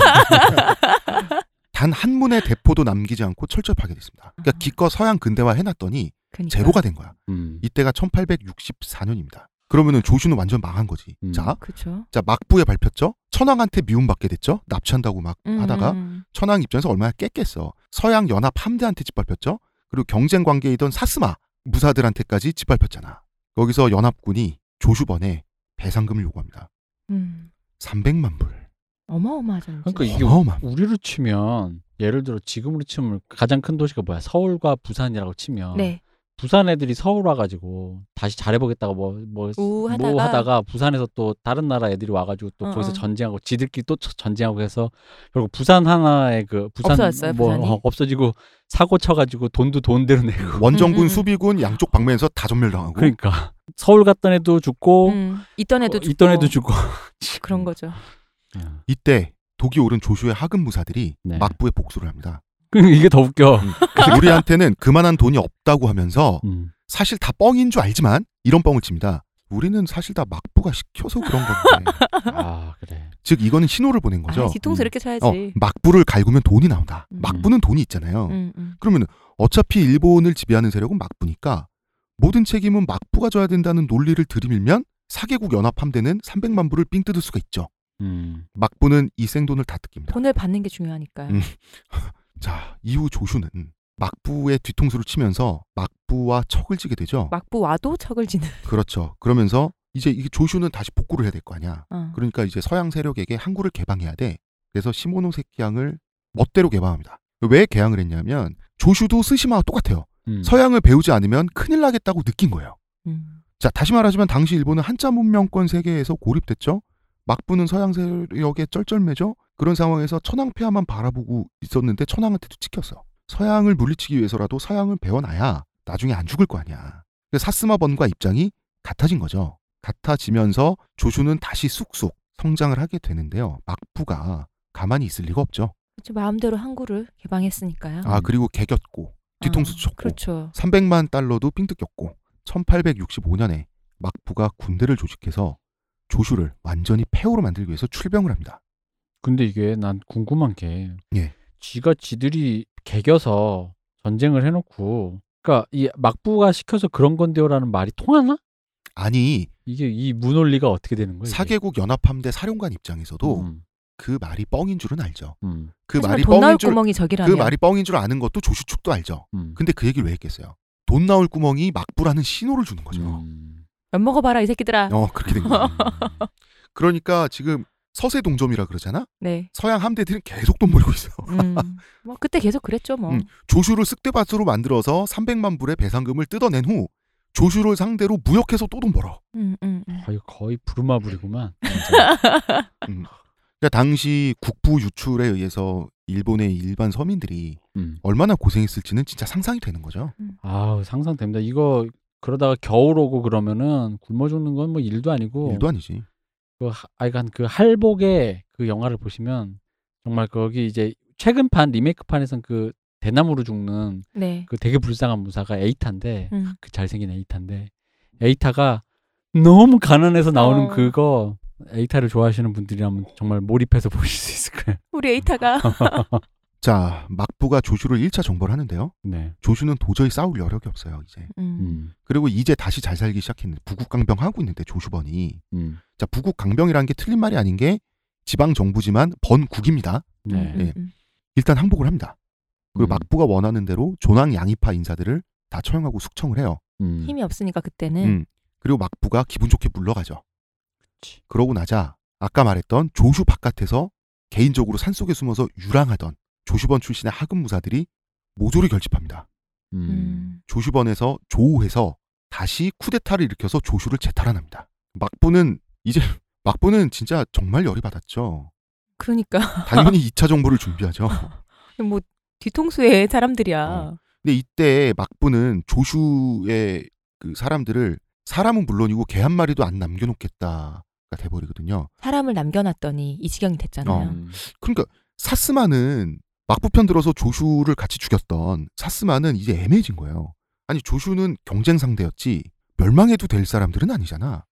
단 한 문의 대포도 남기지 않고 철저히 파괴됐습니다. 그러니까 기껏 서양 근대화 해놨더니 그러니까. 제로가 된 거야. 음. 이때가 천팔백육십사 년입니다. 그러면은 조슈는 완전 망한 거지. 음. 자, 그쵸. 자 막부에 밟혔죠. 천황한테 미움받게 됐죠. 납치한다고 막 음. 하다가 천황 입장에서 얼마나 깼겠어. 서양 연합 함대한테 짓밟혔죠. 그리고 경쟁 관계이던 사스마 무사들한테까지 짓밟혔잖아. 거기서 연합군이 조슈번에 배상금을 요구합니다. 음. 삼백만 불. 어마어마하잖아요. 그러니까 이게 어마어마한. 우리로 치면 예를 들어 지금으로 치면 가장 큰 도시가 뭐야? 서울과 부산이라고 치면. 네. 부산 애들이 서울 와가지고 다시 잘해보겠다고 뭐, 뭐, 뭐 하다가. 하다가 부산에서 또 다른 나라 애들이 와가지고 또 어어. 거기서 전쟁하고 지들끼리 또 전쟁하고 해서 결국 부산 하나의 그 부산 없어졌어요, 뭐 어, 없어지고 사고 쳐가지고 돈도 돈대로 내고 원정군 음. 수비군 양쪽 방면에서 다 전멸당하고 그러니까 서울 갔던 애도 죽고 음. 있던 애도 어, 죽고 있던 애도 죽고 그런 거죠. 이때 독이 오른 조슈의 하급 무사들이 네. 막부에 복수를 합니다. 이게 더 웃겨. 우리한테는 그만한 돈이 없다고 하면서 음. 사실 다 뻥인 줄 알지만 이런 뻥을 칩니다. 우리는 사실 다 막부가 시켜서 그런 건데. 아 그래. 즉 이거는 신호를 보낸 거죠. 아, 뒤통수 음. 이렇게 쳐야지. 어, 막부를 갈구면 돈이 나온다. 음. 막부는 돈이 있잖아요. 음, 음. 그러면 어차피 일본을 지배하는 세력은 막부니까 모든 책임은 막부가 져야 된다는 논리를 들이밀면 사 개국 연합함대는 삼백만 불을 삥 뜯을 수가 있죠. 음. 막부는 이 생돈을 다 뜯깁니다. 돈을 받는 게 중요하니까요. 음. 자, 이후 조슈는 막부의 뒤통수를 치면서 막부와 척을 지게 되죠. 막부와도 척을 지는. 그렇죠. 그러면서 이제 이 조슈는 다시 복구를 해야 될 거 아니야. 어. 그러니까 이제 서양 세력에게 항구를 개방해야 돼. 그래서 시모노세키항을 멋대로 개방합니다. 왜 개항을 했냐면 조슈도 스시마와 똑같아요. 음. 서양을 배우지 않으면 큰일 나겠다고 느낀 거예요. 음. 자, 다시 말하지만 당시 일본은 한자 문명권 세계에서 고립됐죠. 막부는 서양 세력에 쩔쩔매죠. 그런 상황에서 천황폐하만 바라보고 있었는데 천황한테도 찍혔어. 서양을 물리치기 위해서라도 서양을 배워놔야 나중에 안 죽을 거 아니야. 사스마번과 입장이 같아진 거죠. 같아지면서 조슈는 다시 쑥쑥 성장을 하게 되는데요. 막부가 가만히 있을 리가 없죠. 그렇죠. 마음대로 항구를 개방했으니까요. 아 그리고 개겼고 뒤통수 쳤고 아, 그렇죠. 삼백만 달러도 삥 뜯겼고 천팔백육십오 년에 막부가 군대를 조직해서 조슈를 완전히 폐허로 만들기 위해서 출병을 합니다. 근데 이게 난 궁금한 게 예. 지가 지들이 개겨서 전쟁을 해놓고 그러니까 이 막부가 시켜서 그런 건데요라는 말이 통하나? 아니 이게 이 문원리가 어떻게 되는 거예요? 사개국 연합함대 사령관 입장에서도 음. 그 말이 뻥인 줄은 알죠. 음. 그 말이 돈 뻥인 나올 줄, 구멍이 저기라면. 그 말이 뻥인 줄 아는 것도 조슈 측도 알죠. 음. 근데 그 얘기를 왜 했겠어요? 돈 나올 구멍이 막부라는 신호를 주는 거죠. 음. 엿 먹어봐라 이 새끼들아. 어 그렇게 된 거예요. 그러니까 지금 서세 동점이라 그러잖아. 네. 서양 함대들은 계속 돈 벌고 있어. 음, 뭐 그때 계속 그랬죠 뭐. 음, 조슈를 쓱대밭으로 만들어서 삼백만 불의 배상금을 뜯어낸 후 조슈를 상대로 무역해서 또 돈 벌어. 음, 음, 음. 아, 이거 거의 부르마블이구만. 음. 그러니까 당시 국부 유출에 의해서 일본의 일반 서민들이 음. 얼마나 고생했을지는 진짜 상상이 되는 거죠. 음. 아 상상됩니다. 이거 그러다가 겨울 오고 그러면은 굶어 죽는 건 뭐 일도 아니고. 일도 아니지. 그 아이간 그 할복의 그 영화를 보시면 정말 거기 이제 최근판 리메이크판에선 그 대나무로 죽는 네. 그 되게 불쌍한 무사가 에이타인데 음. 그 잘생긴 에이타인데 에이타가 너무 가난해서 나오는 어. 그거 에이타를 좋아하시는 분들이라면 정말 몰입해서 보실 수 있을 거예요. 우리 에이타가 자 막부가 조슈를 일 차 정벌 하는데요. 네. 조슈는 도저히 싸울 여력이 없어요 이제. 음. 음. 그리고 이제 다시 잘 살기 시작했는데 부국강병 하고 있는데 조슈번이. 음. 자 부국강병이라는 게 틀린 말이 아닌 게 지방 정부지만 번국입니다. 네. 네. 음. 일단 항복을 합니다. 그리고 음. 막부가 원하는 대로 조낭 양이파 인사들을 다 처형하고 숙청을 해요. 음. 힘이 없으니까 그때는. 음. 그리고 막부가 기분 좋게 물러가죠. 그치. 그러고 나자 아까 말했던 조슈 바깥에서 개인적으로 산속에 숨어서 유랑하던. 조슈번 출신의 하급 무사들이 모조리 결집합니다. 음. 조슈번에서 조우해서 다시 쿠데타를 일으켜서 조슈를 재탈환합니다. 막부는 이제 막부는 진짜 정말 열이 받았죠. 그러니까 당연히 이 차 정보를 준비하죠. 뭐 뒤통수의 사람들이야. 어. 근데 이때 막부는 조슈의 그 사람들을 사람은 물론이고 개 한 마리도 안 남겨놓겠다가 돼버리거든요. 사람을 남겨놨더니 이 지경이 됐잖아요. 어. 그러니까 사스마는 막부편 들어서 조슈를 같이 죽였던 사스마는 이제 애매해진 거예요. 아니 조슈는 경쟁 상대였지 멸망해도 될 사람들은 아니잖아.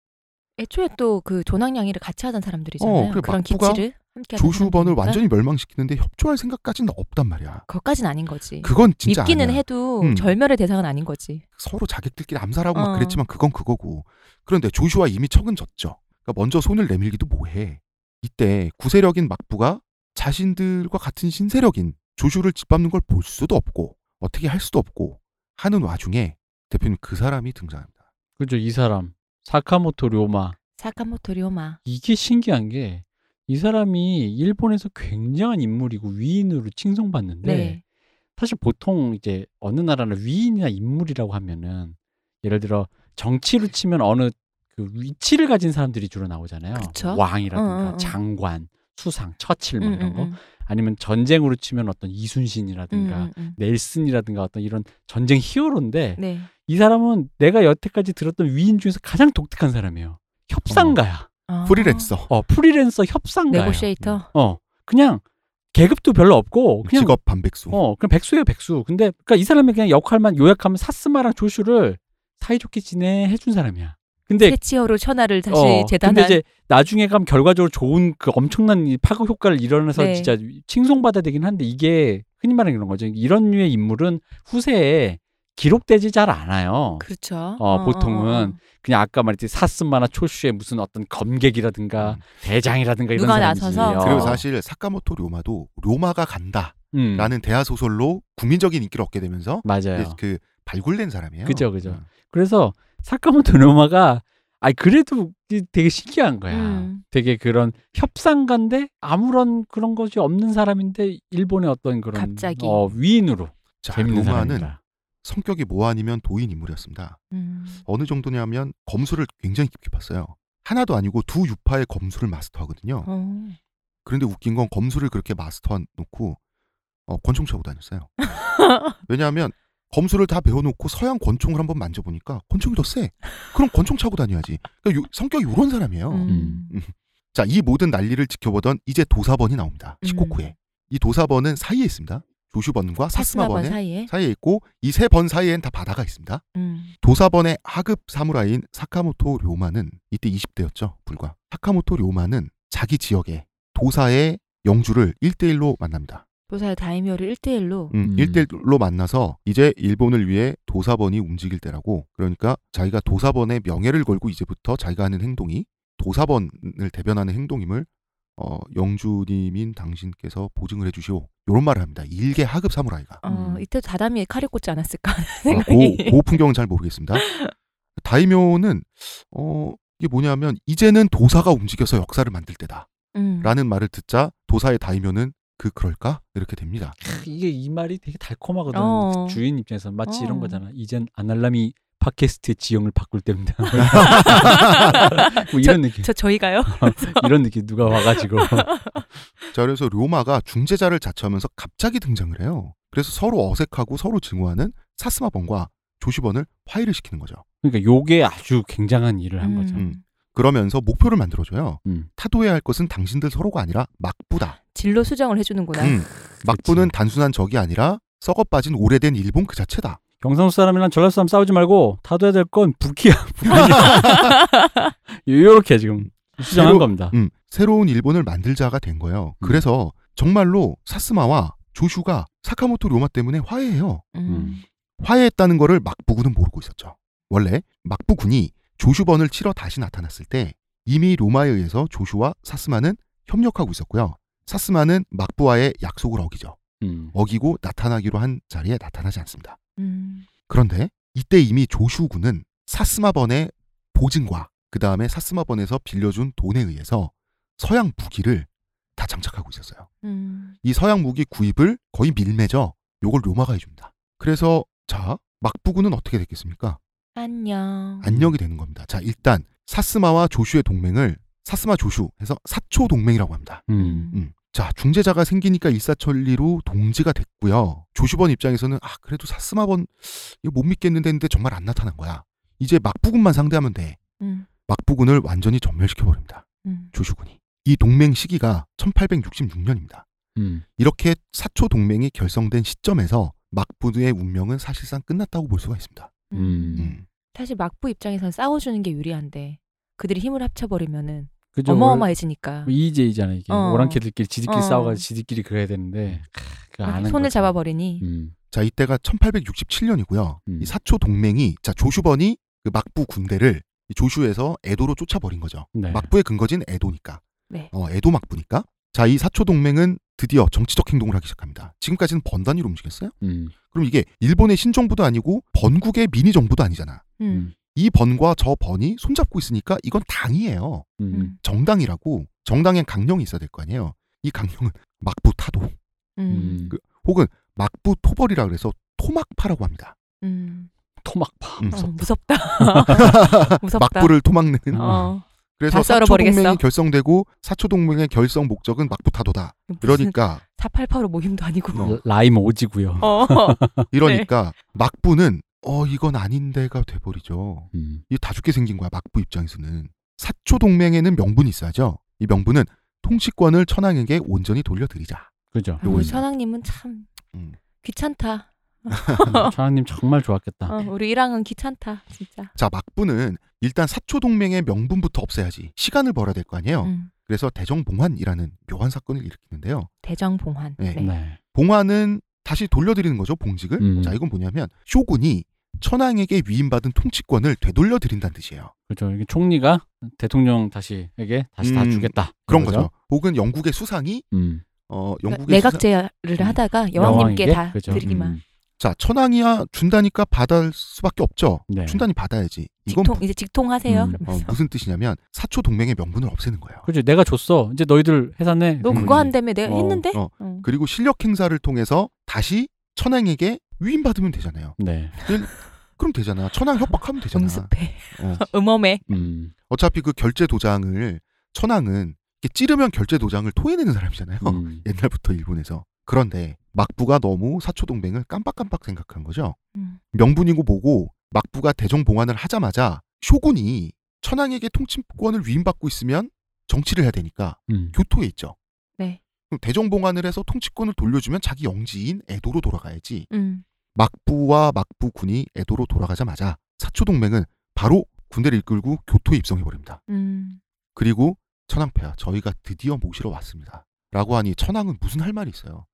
애초에 또 그 조낭양이를 같이 하던 사람들이잖아요. 어, 그래, 그런 기치를 함께 조슈번을 완전히 멸망시키는데 협조할 생각까지는 없단 말이야. 그것까지는 아닌 거지. 그건 진짜 믿기는 아니야. 해도 음. 절멸의 대상은 아닌 거지. 서로 자객들끼리 암살하고 어. 막 그랬지만 그건 그거고. 그런데 조슈와 이미 척은 졌죠. 그러니까 먼저 손을 내밀기도 뭐해. 이때 구세력인 막부가 자신들과 같은 신세력인 조슈를 짓밟는 걸 볼 수도 없고 어떻게 할 수도 없고 하는 와중에 대표님 그 사람이 등장합니다. 그렇죠. 이 사람. 사카모토 료마. 사카모토 료마. 이게 신기한 게 이 사람이 일본에서 굉장한 인물이고 위인으로 칭송받는데 네. 사실 보통 이제 어느 나라는 위인이나 인물이라고 하면은 예를 들어 정치로 치면 어느 그 위치를 가진 사람들이 주로 나오잖아요. 그쵸? 왕이라든가 어, 어. 장관. 수상, 처칠 뭐 음, 이런 거 음, 음. 아니면 전쟁으로 치면 어떤 이순신이라든가 음, 음. 넬슨이라든가 어떤 이런 전쟁 히어로인데 네. 이 사람은 내가 여태까지 들었던 위인 중에서 가장 독특한 사람이에요. 협상가야. 어. 프리랜서. 어, 프리랜서 협상가야. 네고시에이터. 어, 그냥 계급도 별로 없고 그냥 직업 반백수. 어, 그냥 백수예요, 백수. 근데 그러니까 이 사람이 그냥 역할만 요약하면 사스마랑 조슈를 사이좋게 지내해 준 사람이야. 근데 세치어로 천하를 다시 어, 재단한. 근데 이제 나중에 가면 결과적으로 좋은 그 엄청난 파급 효과를 일어나서 네. 진짜 칭송받아야 되긴 한데 이게 흔히 말하는 그런 거죠. 이런 류의 인물은 후세에 기록되지 잘 않아요. 그렇죠. 어, 어, 보통은 그냥 아까 말했듯이 사스마나 초슈의 무슨 어떤 검객이라든가 음. 대장이라든가 이런 사람들이에요. 어. 그리고 사실 사카모토 료마도 료마가 간다라는 음. 대하 소설로 국민적인 인기를 얻게 되면서 맞아요. 그 발굴된 사람이에요. 그죠, 그죠. 음. 그래서 사카모토 료마가 아니 그래도 되게 신기한 거야. 음. 되게 그런 협상가인데 아무런 그런 것이 없는 사람인데 일본의 어떤 그런 갑자기. 어, 위인으로 자, 재밌는 사람이다. 료마는 성격이 뭐 아니면 도인 인물이었습니다. 음. 어느 정도냐면 검술을 굉장히 깊게 봤어요. 하나도 아니고 두 유파의 검술을 마스터하거든요. 어. 그런데 웃긴 건 검술을 그렇게 마스터해 놓고 어, 권총 차고 다녔어요. 왜냐하면 검술을 다 배워놓고 서양 권총을 한번 만져보니까 권총이 더 세. 그럼 권총 차고 다녀야지. 그러니까 요, 성격이 요런 사람이에요. 음. 음. 자, 이 모든 난리를 지켜보던 이제 도사번이 나옵니다. 시코쿠에. 음. 이 도사번은 사이에 있습니다. 도슈번과 사스마번 사이에? 사이에 있고 이 세 번 사이엔 다 바다가 있습니다. 음. 도사번의 하급 사무라인 사카모토 료마는 이때 이십 대였죠. 불과. 사카모토 료마는 자기 지역의 도사의 영주를 일 대 일로 만납니다. 도사의 다이묘를 일 대 일로? 음, 일 대 일로 만나서 이제 일본을 위해 도사번이 움직일 때라고, 그러니까 자기가 도사번의 명예를 걸고 이제부터 자기가 하는 행동이 도사번을 대변하는 행동임을 어, 영주님인 당신께서 보증을 해주시오. 이런 말을 합니다. 일개 하급 사무라이가. 어, 음. 이때도 다다미에 칼이 꽂지 않았을까 하는 생각이. 어, 그, 그 풍경은 잘 모르겠습니다. 다이묘는 어, 이게 뭐냐면 이제는 도사가 움직여서 역사를 만들 때다. 음. 라는 말을 듣자 도사의 다이묘는 그 그럴까? 이렇게 됩니다. 이게 이 말이 되게 달콤하거든. 어. 주인 입장에서 마치 어. 이런 거잖아. 이젠 아날람이 팟캐스트의 지형을 바꿀 때입니다. 뭐 이런 저, 느낌. 저 저희가요? 이런 느낌 누가 와가지고. 자, 그래서 료마가 중재자를 자처하면서 갑자기 등장을 해요. 그래서 서로 어색하고 서로 증오하는 사스마번과 조시번을 화해를 시키는 거죠. 그러니까 요게 아주 굉장한 일을 한 음. 거죠. 음. 그러면서 목표를 만들어줘요. 음. 타도해야 할 것은 당신들 서로가 아니라 막부다. 진로 수정을 해주는구나. 음. 막부는 단순한 적이 아니라 썩어빠진 오래된 일본 그 자체다. 경상도 사람이랑 전라도 사람 싸우지 말고 타도해야 될 건 북이야. 이렇게 지금 수정한 새로, 겁니다. 음, 새로운 일본을 만들자가 된 거예요. 음. 그래서 정말로 사스마와 조슈가 사카모토 료마 때문에 화해해요. 음. 화해했다는 거를 막부군은 모르고 있었죠. 원래 막부군이 조슈번을 치러 다시 나타났을 때 이미 로마에 의해서 조슈와 사스마는 협력하고 있었고요. 사스마는 막부와의 약속을 어기죠. 음. 어기고 나타나기로 한 자리에 나타나지 않습니다. 음. 그런데 이때 이미 조슈군은 사스마번의 보증과 그 다음에 사스마번에서 빌려준 돈에 의해서 서양 무기를 다 장착하고 있었어요. 음. 이 서양 무기 구입을 거의 밀매죠. 요걸 로마가 해줍니다. 그래서 자, 막부군은 어떻게 됐겠습니까? 안녕. 안녕이 되는 겁니다. 자, 일단 사스마와 조슈의 동맹을 사스마 조슈 해서 사초동맹이라고 합니다. 음. 음. 자, 중재자가 생기니까 일사천리로 동지가 됐고요. 조슈번 입장에서는 아 그래도 사스마번 이거 못 믿겠는데 했는데 정말 안 나타난 거야. 이제 막부군만 상대하면 돼. 음. 막부군을 완전히 전멸시켜버립니다. 음. 조슈군이. 이 동맹 시기가 천팔백육십육 년입니다. 음. 이렇게 사초동맹이 결성된 시점에서 막부의 운명은 사실상 끝났다고 볼 수가 있습니다. 음. 음. 사실 막부 입장에서는 싸워주는 게 유리한데 그들이 힘을 합쳐버리면은 그죠, 어마어마해지니까 이제이잖아 이게 어. 오랑캐들끼리 지들끼리 어. 싸워가지고 지들끼리 그래야 되는데 크, 아는 손을 거죠. 잡아버리니 음. 자 이때가 천팔백육십칠 년이고요 음. 이 사초 동맹이 자 조슈번이 그 막부 군대를 조슈에서 에도로 쫓아버린 거죠. 네. 막부의 근거지는 에도니까 네. 어, 에도 막부니까 자 이 사초 동맹은 드디어 정치적 행동을 하기 시작합니다. 지금까지는 번단위로 움직였어요. 음. 그럼 이게 일본의 신정부도 아니고 번국의 미니정부도 아니잖아. 음. 이 번과 저 번이 손잡고 있으니까 이건 당이에요. 음. 정당이라고. 정당엔 강령이 있어야 될 거 아니에요. 이 강령은 막부 타도. 음. 그, 혹은 막부 토벌이라 그래서 토막파라고 합니다. 음. 토막파. 음, 무섭다. 어, 무섭다. 무섭다. 막부를 토막는. 어. 그래서 사초동맹이 결성되고 사초동맹의 결성 목적은 막부타도다. 그러니까 사팔팔오 모임도 아니고 어. 라임 오지고요. 어. 이러니까 네. 막부는 어 이건 아닌데가 돼버리죠. 음. 이게 다 죽게 생긴 거야. 막부 입장에서는. 사초동맹에는 명분이 있어야죠. 이 명분은 통치권을 천황에게 온전히 돌려드리자. 그죠. 아, 천황님은 참 음. 귀찮다. 천황님 정말 좋았겠다. 어, 우리 일왕은 귀찮다 진짜. 자 막부는 일단 사초동맹의 명분부터 없애야지 시간을 벌어야 될 거 아니에요. 음. 그래서 대정봉환이라는 묘한 사건을 일으키는데요. 대정봉환. 네. 네. 네. 봉환은 다시 돌려드리는 거죠. 봉직을. 음. 자 이건 뭐냐면 쇼군이 천황에게 위임받은 통치권을 되돌려 드린다는 뜻이에요. 그렇죠. 이게 총리가 대통령 다시에게 다시 음. 다 주겠다. 그런 거죠. 거죠. 혹은 영국의 수상이 음. 어 영국의 내각제를 수상... 하다가 여왕님께 다 그렇죠. 드리기만. 음. 자, 천황이야 준다니까 받을 수밖에 없죠. 네. 준다니 받아야지. 이건 직통, 부... 이제 직통하세요. 음. 어, 무슨 뜻이냐면 사초 동맹의 명분을 없애는 거예요. 그렇지. 내가 줬어. 이제 너희들 해산해. 너 그거 한다며 내가 어, 했는데. 어. 어. 그리고 실력 행사를 통해서 다시 천황에게 위임 받으면 되잖아요. 네. 그럼 되잖아. 천황 협박하면 되잖아. 음습해. 어. 음험해. 음. 어차피 그 결제 도장을 천황은 이렇게 찌르면 결제 도장을 토해내는 사람이잖아요. 음. 옛날부터 일본에서. 그런데 막부가 너무 사초동맹을 깜빡깜빡 생각한 거죠. 음. 명분이고 뭐고 막부가 대정봉환을 하자마자 쇼군이 천황에게 통치권을 위임받고 있으면 정치를 해야 되니까 음. 교토에 있죠. 네. 그럼 대정봉환을 해서 통치권을 돌려주면 자기 영지인 에도로 돌아가야지. 음. 막부와 막부군이 에도로 돌아가자마자 사초동맹은 바로 군대를 이끌고 교토에 입성해버립니다. 음. 그리고 천황폐하, 저희가 드디어 모시러 왔습니다 라고 하니 천황은 무슨 할 말이 있어요.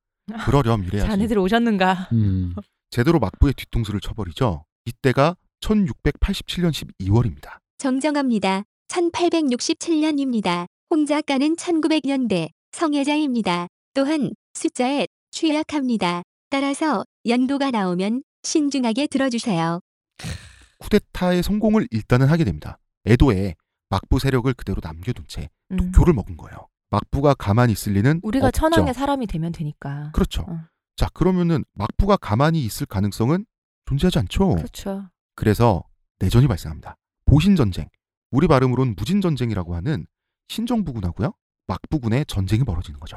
그러렴 이래야지. 자네들 오셨는가. 음. 제대로 막부의 뒤통수를 쳐버리죠. 이때가 천육백팔십칠년 십이월입니다. 정정합니다. 천팔백육십칠년입니다. 홍작가는 천구백년대 성애자입니다. 또한 숫자에 취약합니다. 따라서 연도가 나오면 신중하게 들어주세요. 쿠데타의 성공을 일단은 하게 됩니다. 에도에 막부 세력을 그대로 남겨둔 채 도쿄를 음. 먹은 거예요. 막부가 가만히 있을 리는 우리가 없죠. 천황의 사람이 되면 되니까. 그렇죠. 어. 자, 그러면은 막부가 가만히 있을 가능성은 존재하지 않죠. 그렇죠. 그래서 내전이 발생합니다. 보신 전쟁, 우리 발음으로는 무진 전쟁이라고 하는 신정부군하고요 막부군의 전쟁이 벌어지는 거죠.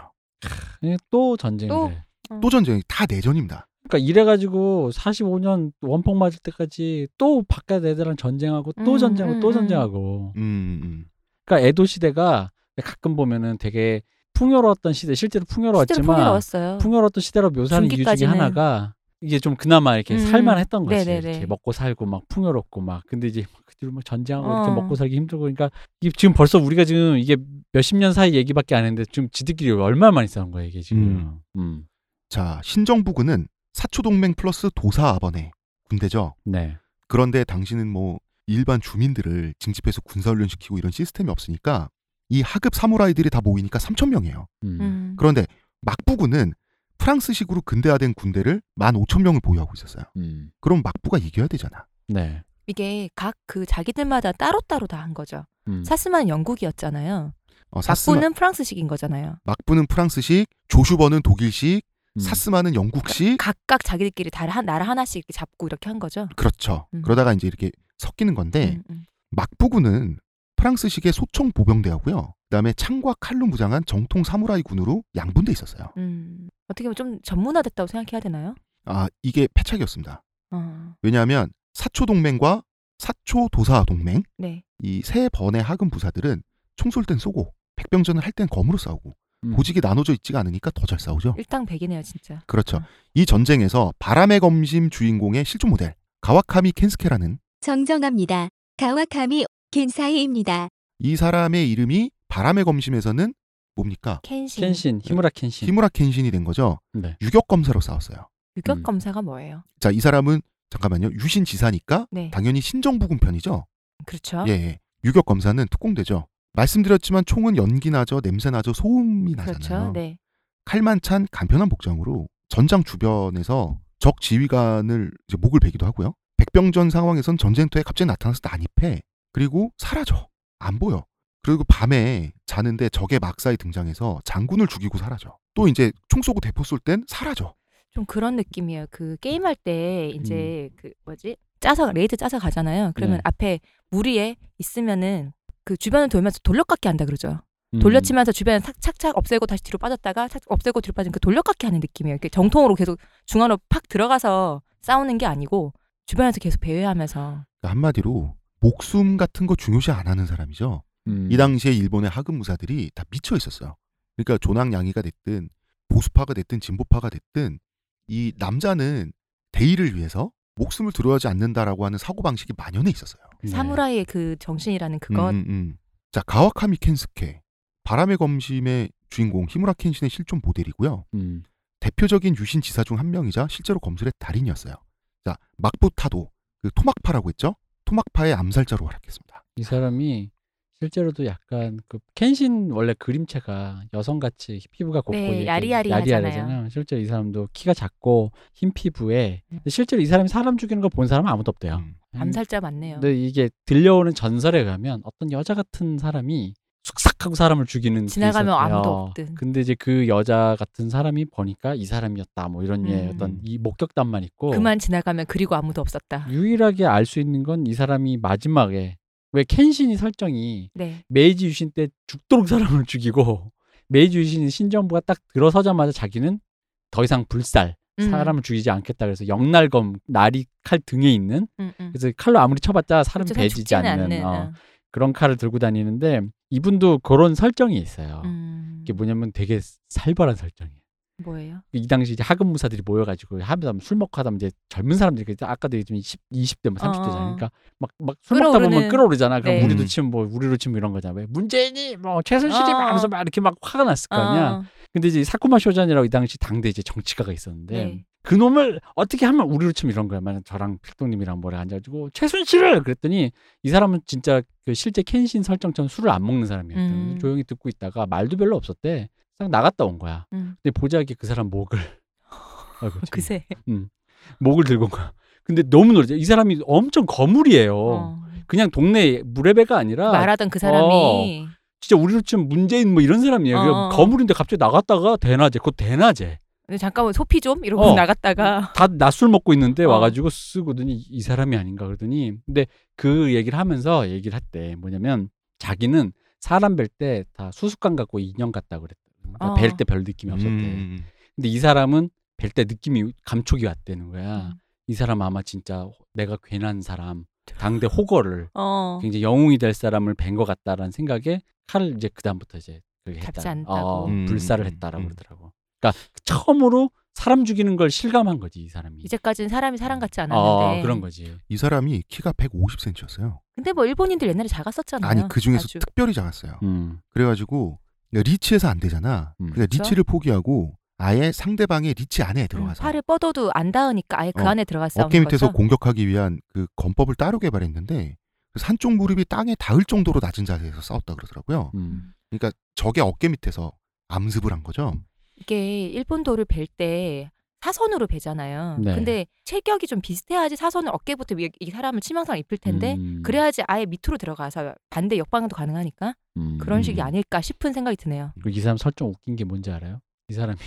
또 전쟁들. 또, 어. 또 전쟁이 다 내전입니다. 그러니까 이래가지고 사십오년 원폭 맞을 때까지 또 바깥 애들랑 전쟁하고 또 음, 전쟁하고 음, 또 전쟁하고. 음, 음. 그러니까 에도 시대가 가끔 보면은 되게 풍요로웠던 시대, 실제로 풍요로웠지만 풍요로웠어요. 풍요로웠던 시대로 묘사하는 이유 중에 하나가 이게 좀 그나마 이렇게 음. 살만했던 거지. 네네네. 이렇게 먹고 살고 막 풍요롭고 막 근데 이제 그 뒤로 막 전쟁하고 어. 이렇게 먹고 살기 힘들고 그러니까 이게 지금 벌써 우리가 지금 이게 몇십 년 사이 얘기밖에 안 했는데 지금 지들끼리 얼마나 많이 싸운 거야 이게 지금. 음. 음. 자, 신정부군은 사초동맹 플러스 도사아번의 군대죠. 네. 그런데 당신은 뭐 일반 주민들을 징집해서 군사훈련시키고 이런 시스템이 없으니까 이 하급 사무라이들이 다 모이니까 삼천명이에요. 음. 음. 그런데 막부군은 프랑스식으로 근대화된 군대를 만 오천명을 보유하고 있었어요. 음. 그럼 막부가 이겨야 되잖아. 네. 이게 각 그 자기들마다 따로따로 다 한 거죠. 음. 사스만 영국이었잖아요. 어, 사스마... 막부는 프랑스식인 거잖아요. 막부는 프랑스식, 조슈버는 독일식, 음. 사스마는 영국식. 각각 자기들끼리 다 한, 나라 하나씩 이렇게 잡고 이렇게 한 거죠. 그렇죠. 음. 그러다가 이제 이렇게 섞이는 건데 음, 음. 막부군은 프랑스식의 소청 보병대하고요. 그다음에 창과 칼로 무장한 정통 사무라이 군으로 양분돼 있었어요. 음. 어떻게 보면 좀 전문화됐다고 생각해야 되나요? 아, 이게 패착이었습니다. 어. 왜냐하면 사초 동맹과 사초 도사 동맹 네. 이 세 번의 하급 부사들은 총 쏠 땐 쏘고 백병전을 할 땐 검으로 싸우고 보직이 나눠져 있지가 않으니까 더 잘 싸우죠. 일당백이네요 진짜. 그렇죠. 어. 이 전쟁에서 바람의 검심 주인공의 실존 모델 가와카미 켄스케라는 정정합니다. 가와카미 켄사이입니다. 이 사람의 이름이 바람의 검심에서는 뭡니까? 켄신. 켄신. 히무라 켄신. 히무라 켄신이 된 거죠. 네. 유격 검사로 싸웠어요. 유격 음. 검사가 뭐예요? 자, 이 사람은 잠깐만요. 유신 지사니까 네. 당연히 신정부군 편이죠. 그렇죠. 예, 예. 유격 검사는 특공대죠. 말씀드렸지만 총은 연기나죠. 냄새나죠. 소음이 나잖아요. 그렇죠. 네. 칼만 찬 간편한 복장으로 전장 주변에서 적 지휘관을 이제 목을 베기도 하고요. 백병전 상황에선 전쟁터에 갑자기 나타나서 난입해. 그리고 사라져. 안 보여. 그리고 밤에 자는데 적의 막사에 등장해서 장군을 죽이고 사라져. 또 이제 총 쏘고 대포 쏠 땐 사라져. 좀 그런 느낌이에요. 그 게임할 때 이제 음. 그 뭐지? 짜서 레이드 짜서 가잖아요. 그러면 네. 앞에 무리에 있으면은 그 주변을 돌면서 돌려깎기 한다 그러죠. 음. 돌려치면서 주변을 착착 없애고 다시 뒤로 빠졌다가 착 없애고 뒤로 빠진 그 돌려깎기 하는 느낌이에요. 이렇게 정통으로 계속 중앙으로 팍 들어가서 싸우는 게 아니고 주변에서 계속 배회하면서. 한마디로 목숨 같은 거 중요시 안 하는 사람이죠. 음. 이 당시에 일본의 하급 무사들이 다 미쳐 있었어요. 그러니까 조낭양이가 됐든 보수파가 됐든 진보파가 됐든 이 남자는 대의를 위해서 목숨을 두려워하지 않는다라고 하는 사고방식이 만연해 있었어요. 네. 사무라이의 그 정신이라는 그것. 음, 음. 자, 가와카미 켄스케, 바람의 검심의 주인공 히무라 켄신의 실존 모델이고요. 음. 대표적인 유신 지사 중 한 명이자 실제로 검술의 달인이었어요. 자, 막부 타도, 그 토막파라고 했죠. 토막파의 암살자로 활약했습니다. 이 사람이 실제로도 약간 그 켄신 원래 그림체가 여성같이 피부가 곱고 네, 야리야리하잖아요. 실제로 이 사람도 키가 작고 흰 피부에 음. 실제로 이 사람이 사람 죽이는 걸 본 사람은 아무도 없대요. 음. 암살자 맞네요. 근데 이게 들려오는 전설에 가면 어떤 여자 같은 사람이 쑥싹하고 사람을 죽이는 지나가면 아무도 없든. 근데 이제 그 여자 같은 사람이 보니까 이 사람이었다. 뭐 이런 음. 예 어떤 이 목격담만 있고 그만 지나가면 그리고 아무도 없었다. 유일하게 알 수 있는 건 이 사람이 마지막에 왜 켄신이 설정이 네. 메이지 유신 때 죽도록 사람을 죽이고 메이지 유신 신정부가 딱 들어서자마자 자기는 더 이상 불살 음. 사람을 죽이지 않겠다 그래서 영날검 날이 칼 등에 있는 음, 음. 그래서 칼로 아무리 쳐봤자 사람 배지지 않는, 않는. 어. 그런 칼을 들고 다니는데 이분도 그런 설정이 있어요. 음. 이게 뭐냐면 되게 살벌한 설정이에요. 뭐예요? 이 당시 이제 하급 무사들이 모여가지고 하면 술 먹고 하다 보면 이제 젊은 사람들이 아까도 좀 이십 대 뭐 삼십 대잖아. 그러니까 막 막 술 먹다 보면 끌어오르잖아. 그럼 네. 우리도 치면 뭐 우리로 치면 이런 거잖아. 왜 문재인이 뭐 최순실이 어. 하면서 막 이렇게 막 화가 났을 거 아니야. 어. 근데 이제 사쿠마 쇼잔이라고 이 당시 당대 이제 정치가가 있었는데 네. 그 놈을 어떻게 하면 우리로 치면 이런 거야. 만약 저랑 필동님이랑 뭐래 앉아가지고 최순실을 그랬더니 이 사람은 진짜 그 실제 켄신 설정처럼 술을 안 먹는 사람이었거든. 음. 조용히 듣고 있다가 말도 별로 없었대. 딱 나갔다 온 거야. 음. 근데 보자기에 그 사람 목을 아이고, 그새 음, 목을 들고 온 거야. 근데 너무 놀랐지. 이 사람이 엄청 거물이에요. 어. 그냥 동네 무례배가 아니라 말하던 그 사람이 어, 진짜 우리로 치면 문재인 뭐 이런 사람이에요. 어. 거물인데 갑자기 나갔다가 대낮에 곧 대낮에 근데 잠깐만 소피 좀 이러고 어, 나갔다가 다 낮술 먹고 있는데 어. 와가지고 쓰고더니 이 사람이 아닌가 그러더니 근데 그 얘기를 하면서 얘기를 했대. 뭐냐면 자기는 사람 뵐 때 다 수수깡 갖고 인형 같다고 그랬대. 그러니까 뵐 때 별 느낌이 없었대. 음. 근데 이 사람은 뵐 때 느낌이 감촉이 왔다는 거야. 음. 이 사람 아마 진짜 내가 괜한 사람 당대 호거를 어. 굉장히 영웅이 될 사람을 뵌 것 같다라는 생각에 칼을 이제 그다음부터 이제 잡지 않다고 어, 음. 불사를 했다라고 음. 그러더라고. 그러니까 처음으로 사람 죽이는 걸 실감한 거지 이 사람이. 이제까지는 사람이 사람 같지 않았는데. 어, 그런 거지. 이 사람이 키가 백오십 센티미터였어요. 근데 뭐 일본인들 옛날에 작았었잖아요. 아니 그 중에서 아주. 특별히 작았어요. 음. 그래가지고 리치에서 안 되잖아. 음. 그래서 그렇죠? 리치를 포기하고 아예 상대방의 리치 안에 들어가서 팔을 뻗어도 안 닿으니까 아예 그 어, 안에 들어가서 어깨 밑에서 거죠? 공격하기 위한 그 검법을 따로 개발했는데 한쪽 무릎이 땅에 닿을 정도로 낮은 자세에서 싸웠다 그러더라고요. 음. 그러니까 적의 어깨 밑에서 암습을 한 거죠. 이게 일본도를 벨 때 사선으로 베잖아요. 네. 근데 체격이 좀 비슷해야지 사선을 어깨부터 이, 이 사람을 치명상을 입힐 텐데 음. 그래야지 아예 밑으로 들어가서 반대 역방향도 가능하니까 음. 그런 식이 아닐까 싶은 생각이 드네요. 이 사람 설정 웃긴 게 뭔지 알아요? 이 사람이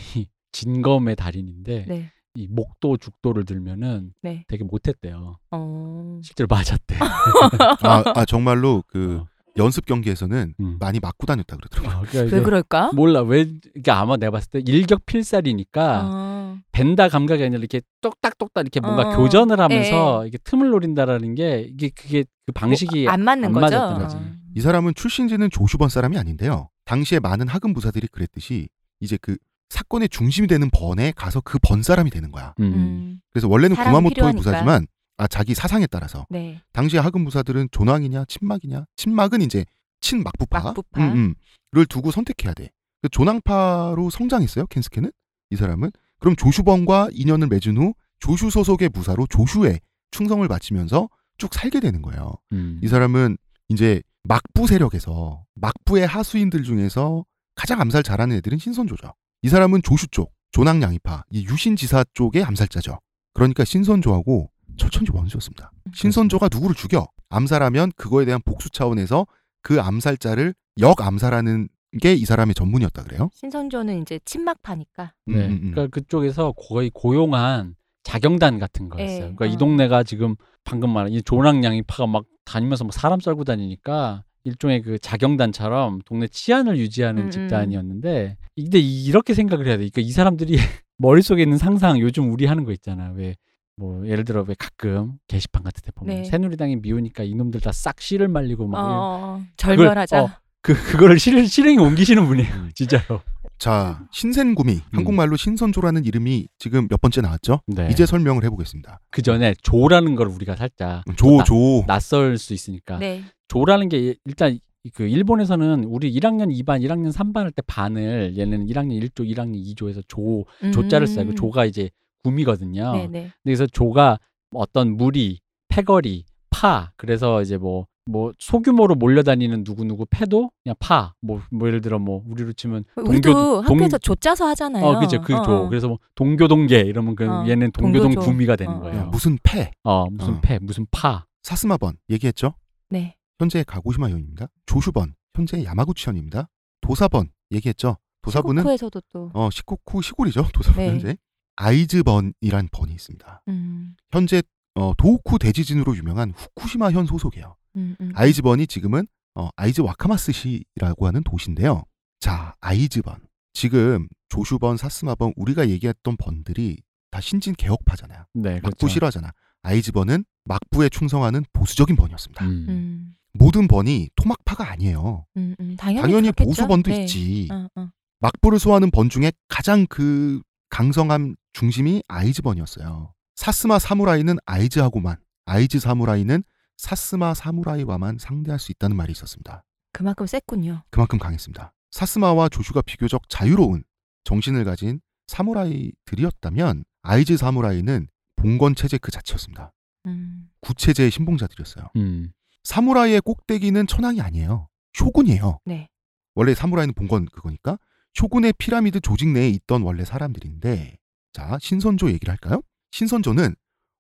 진검의 달인인데 네. 이 목도 죽도를 들면은 네. 되게 못했대요. 어... 실제로 맞았대. 아, 아 정말로 그. 어. 연습 경기에서는 음. 많이 맞고 다녔다 그러더라고요. 아, 그러니까 왜 그럴까? 몰라. 왜 이게 아마 내가 봤을 때 일격필살이니까 어. 벤다 감각이 아니라 이렇게 똑딱똑딱 이렇게 뭔가 어. 교전을 하면서 에이. 이게 틈을 노린다라는 게 이게 그게 그 방식이 어, 안 맞는 안 거죠. 맞았던 어. 이 사람은 출신지는 조슈번 사람이 아닌데요. 당시에 많은 하급 부사들이 그랬듯이 이제 그 사건의 중심이 되는 번에 가서 그 번 사람이 되는 거야. 음. 그래서 원래는 구마모토의 부사지만. 아, 자기 사상에 따라서. 네. 당시에 하급 무사들은 존왕이냐, 친막이냐. 친막은 이제 친막부파. 막부파. 음, 음. 를 두고 선택해야 돼. 존왕파로 성장했어요, 켄스케는? 이 사람은? 그럼 조슈번과 인연을 맺은 후 조슈 소속의 무사로 조슈에 충성을 바치면서 쭉 살게 되는 거예요. 음. 이 사람은 이제 막부 세력에서, 막부의 하수인들 중에서 가장 암살 잘하는 애들은 신선조죠. 이 사람은 조슈 쪽, 존왕 양이파, 이 유신 지사 쪽의 암살자죠. 그러니까 신선조하고 철천지 원수였습니다. 신선조가 누구를 죽여 암살하면 그거에 대한 복수 차원에서 그 암살자를 역암살하는 게 이 사람의 전문이었다 그래요. 신선조는 이제 친막파니까. 네, 음, 음. 그러니까 그쪽에서 거의 고용한 자경단 같은 거였어요. 에이, 그러니까 어. 이 동네가 지금 방금 말한 이 조랑양이 파가 막 다니면서 막 사람 썰고 다니니까 일종의 그 자경단처럼 동네 치안을 유지하는 음, 집단이었는데, 근데 이렇게 생각을 해야 돼. 그러니까 이 사람들이 머릿속에 있는 상상, 요즘 우리 하는 거 있잖아. 왜? 뭐 예를 들어 왜 가끔 게시판 같은 데 보면 네. 새누리당이 미우니까 이놈들 다 싹 씨를 말리고 막 어, 절멸하자. 어, 그, 그거를 실행, 실행에 옮기시는 분이에요. 진짜로. 자, 신센구미. 음. 한국말로 신선조라는 이름이 지금 몇 번째 나왔죠? 네. 이제 설명을 해보겠습니다. 그 전에 조라는 걸 우리가 살짝 조, 나, 조. 낯설 수 있으니까. 네. 조라는 게 일단 그 일본에서는 우리 일 학년 이 반, 일 학년 삼 반 할 때 반을 얘는 일 학년 일 조, 일 학년 이 조에서 조, 음. 조자를 써요. 그 조가 이제 구미거든요. 네네. 그래서 조가 어떤 무리, 패거리, 파. 그래서 이제 뭐, 뭐 소규모로 몰려다니는 누구누구 패도 그냥 파. 뭐, 뭐 예를 들어 뭐 우리로 치면 우리도 동교, 학교에서 조 짜서 하잖아요. 어, 그죠. 그 어. 조. 그래서 뭐 동교동계 이러면 그 어. 얘는 동교동 동교조. 구미가 되는 어. 거예요. 무슨 패? 어, 무슨 어. 패? 무슨 파? 사스마번 얘기했죠? 네. 현재 가고시마현입니다. 조슈번 현재 야마구치현입니다. 도사번 얘기했죠? 도사부는 시코쿠에서도 또 어, 시코쿠 시골이죠. 도사부 네. 현재. 아이즈번이란 번이 있습니다. 음. 현재 어, 도호쿠 대지진으로 유명한 후쿠시마현 소속이에요. 음, 음. 아이즈번이 지금은 어, 아이즈 와카마스시라고 하는 도시인데요. 자, 아이즈번. 지금 조슈번, 사스마번 우리가 얘기했던 번들이 다 신진 개혁파잖아요. 네, 막부 그렇죠. 싫어하잖아. 아이즈번은 막부에 충성하는 보수적인 번이었습니다. 음. 음. 모든 번이 토막파가 아니에요. 음, 음, 당연히, 당연히 보수번도 네. 있지. 어, 어. 막부를 소화하는 번 중에 가장 그 강성한 중심이 아이즈번이었어요. 사스마 사무라이는 아이즈하고만, 아이즈 사무라이는 사스마 사무라이와만 상대할 수 있다는 말이 있었습니다. 그만큼 셌군요. 그만큼 강했습니다. 사스마와 조슈가 비교적 자유로운 정신을 가진 사무라이들이었다면 아이즈 사무라이는 봉건 체제 그 자체였습니다. 음. 구체제의 신봉자들이었어요. 음. 사무라이의 꼭대기는 천황이 아니에요. 쇼군이에요. 네. 원래 사무라이는 봉건 그거니까 쇼군의 피라미드 조직 내에 있던 원래 사람들인데, 자, 신선조 얘기를 할까요? 신선조는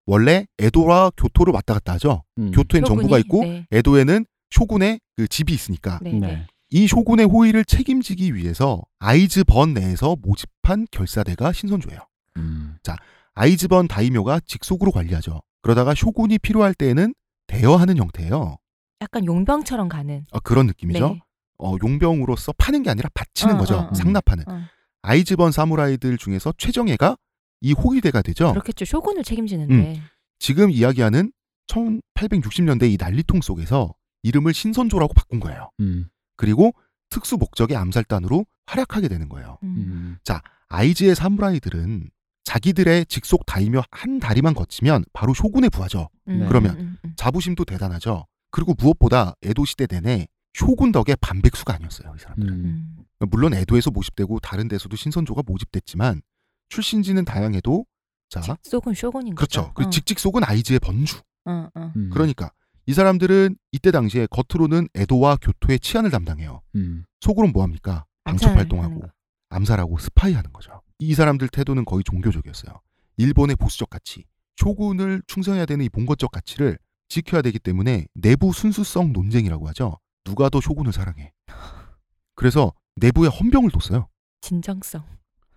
원래 에도와 교토를 왔다 갔다 하죠. 음. 교토엔 쇼군이, 정부가 있고 네. 에도에는 쇼군의 그 집이 있으니까. 네. 네. 이 쇼군의 호의를 책임지기 위해서 아이즈번 내에서 모집한 결사대가 신선조예요. 음. 자, 아이즈번 다이묘가 직속으로 관리하죠. 그러다가 쇼군이 필요할 때에는 대여하는 형태예요. 약간 용병처럼 가는. 아, 그런 느낌이죠. 네. 어, 용병으로서 파는 게 아니라 바치는 어, 거죠. 어, 어, 상납하는. 어. 아이즈번 사무라이들 중에서 최정예가 이 호위대가 되죠. 그렇겠죠. 쇼군을 책임지는데. 음. 지금 이야기하는 천팔백육십 년대 이 난리통 속에서 이름을 신선조라고 바꾼 거예요. 음. 그리고 특수 목적의 암살단으로 활약하게 되는 거예요. 음. 자, 아이즈의 사무라이들은 자기들의 직속 다이묘 한 다리만 거치면 바로 쇼군에 부하죠. 음. 그러면 음. 자부심도 대단하죠. 그리고 무엇보다 에도 시대 내내 쇼군 덕에 반백수가 아니었어요. 이 사람들은. 음. 물론 에도에서 모집되고 다른 데서도 신선조가 모집됐지만 출신지는 다양해도 자, 직속은 쇼군인 거죠. 그렇죠. 그리고 어. 직직속은 아이즈의 번주. 어, 어. 음. 그러니까 이 사람들은 이때 당시에 겉으로는 에도와 교토의 치안을 담당해요. 음. 속으로는 뭐합니까? 방첩활동하고 암살하고 스파이하는 거죠. 이 사람들 태도는 거의 종교적이었어요. 일본의 보수적 가치, 쇼군을 충성해야 되는 이 봉건적 가치를 지켜야 되기 때문에 내부 순수성 논쟁이라고 하죠. 누가 더 쇼군을 사랑해. 그래서 내부에 헌병을 뒀어요. 진정성.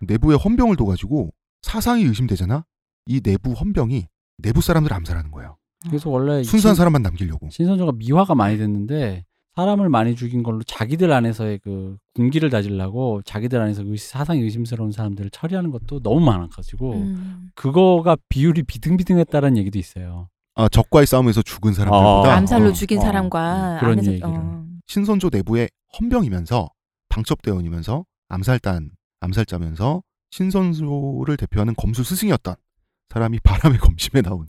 내부에 헌병을 둬가지고 사상이 의심되잖아. 이 내부 헌병이 내부 사람들을 암살하는 거예요. 그래서 원래 순수한 신, 사람만 남기려고 신선조가 미화가 많이 됐는데 사람을 많이 죽인 걸로 자기들 안에서의 그 군기를 다지려고 자기들 안에서 의시, 사상이 의심스러운 사람들을 처리하는 것도 너무 많아가지고 음. 그거가 비율이 비등비등했다라는 얘기도 있어요. 아, 적과의 싸움에서 죽은 사람들보다 어, 암살로 어, 죽인 어, 사람과 어, 그런 안에서, 얘기를 어. 신선조 내부의 헌병이면서 방첩대원이면서 암살단 암살자면서 신선조를 대표하는 검수 스승이었던 사람이 바람의 검심에 나오는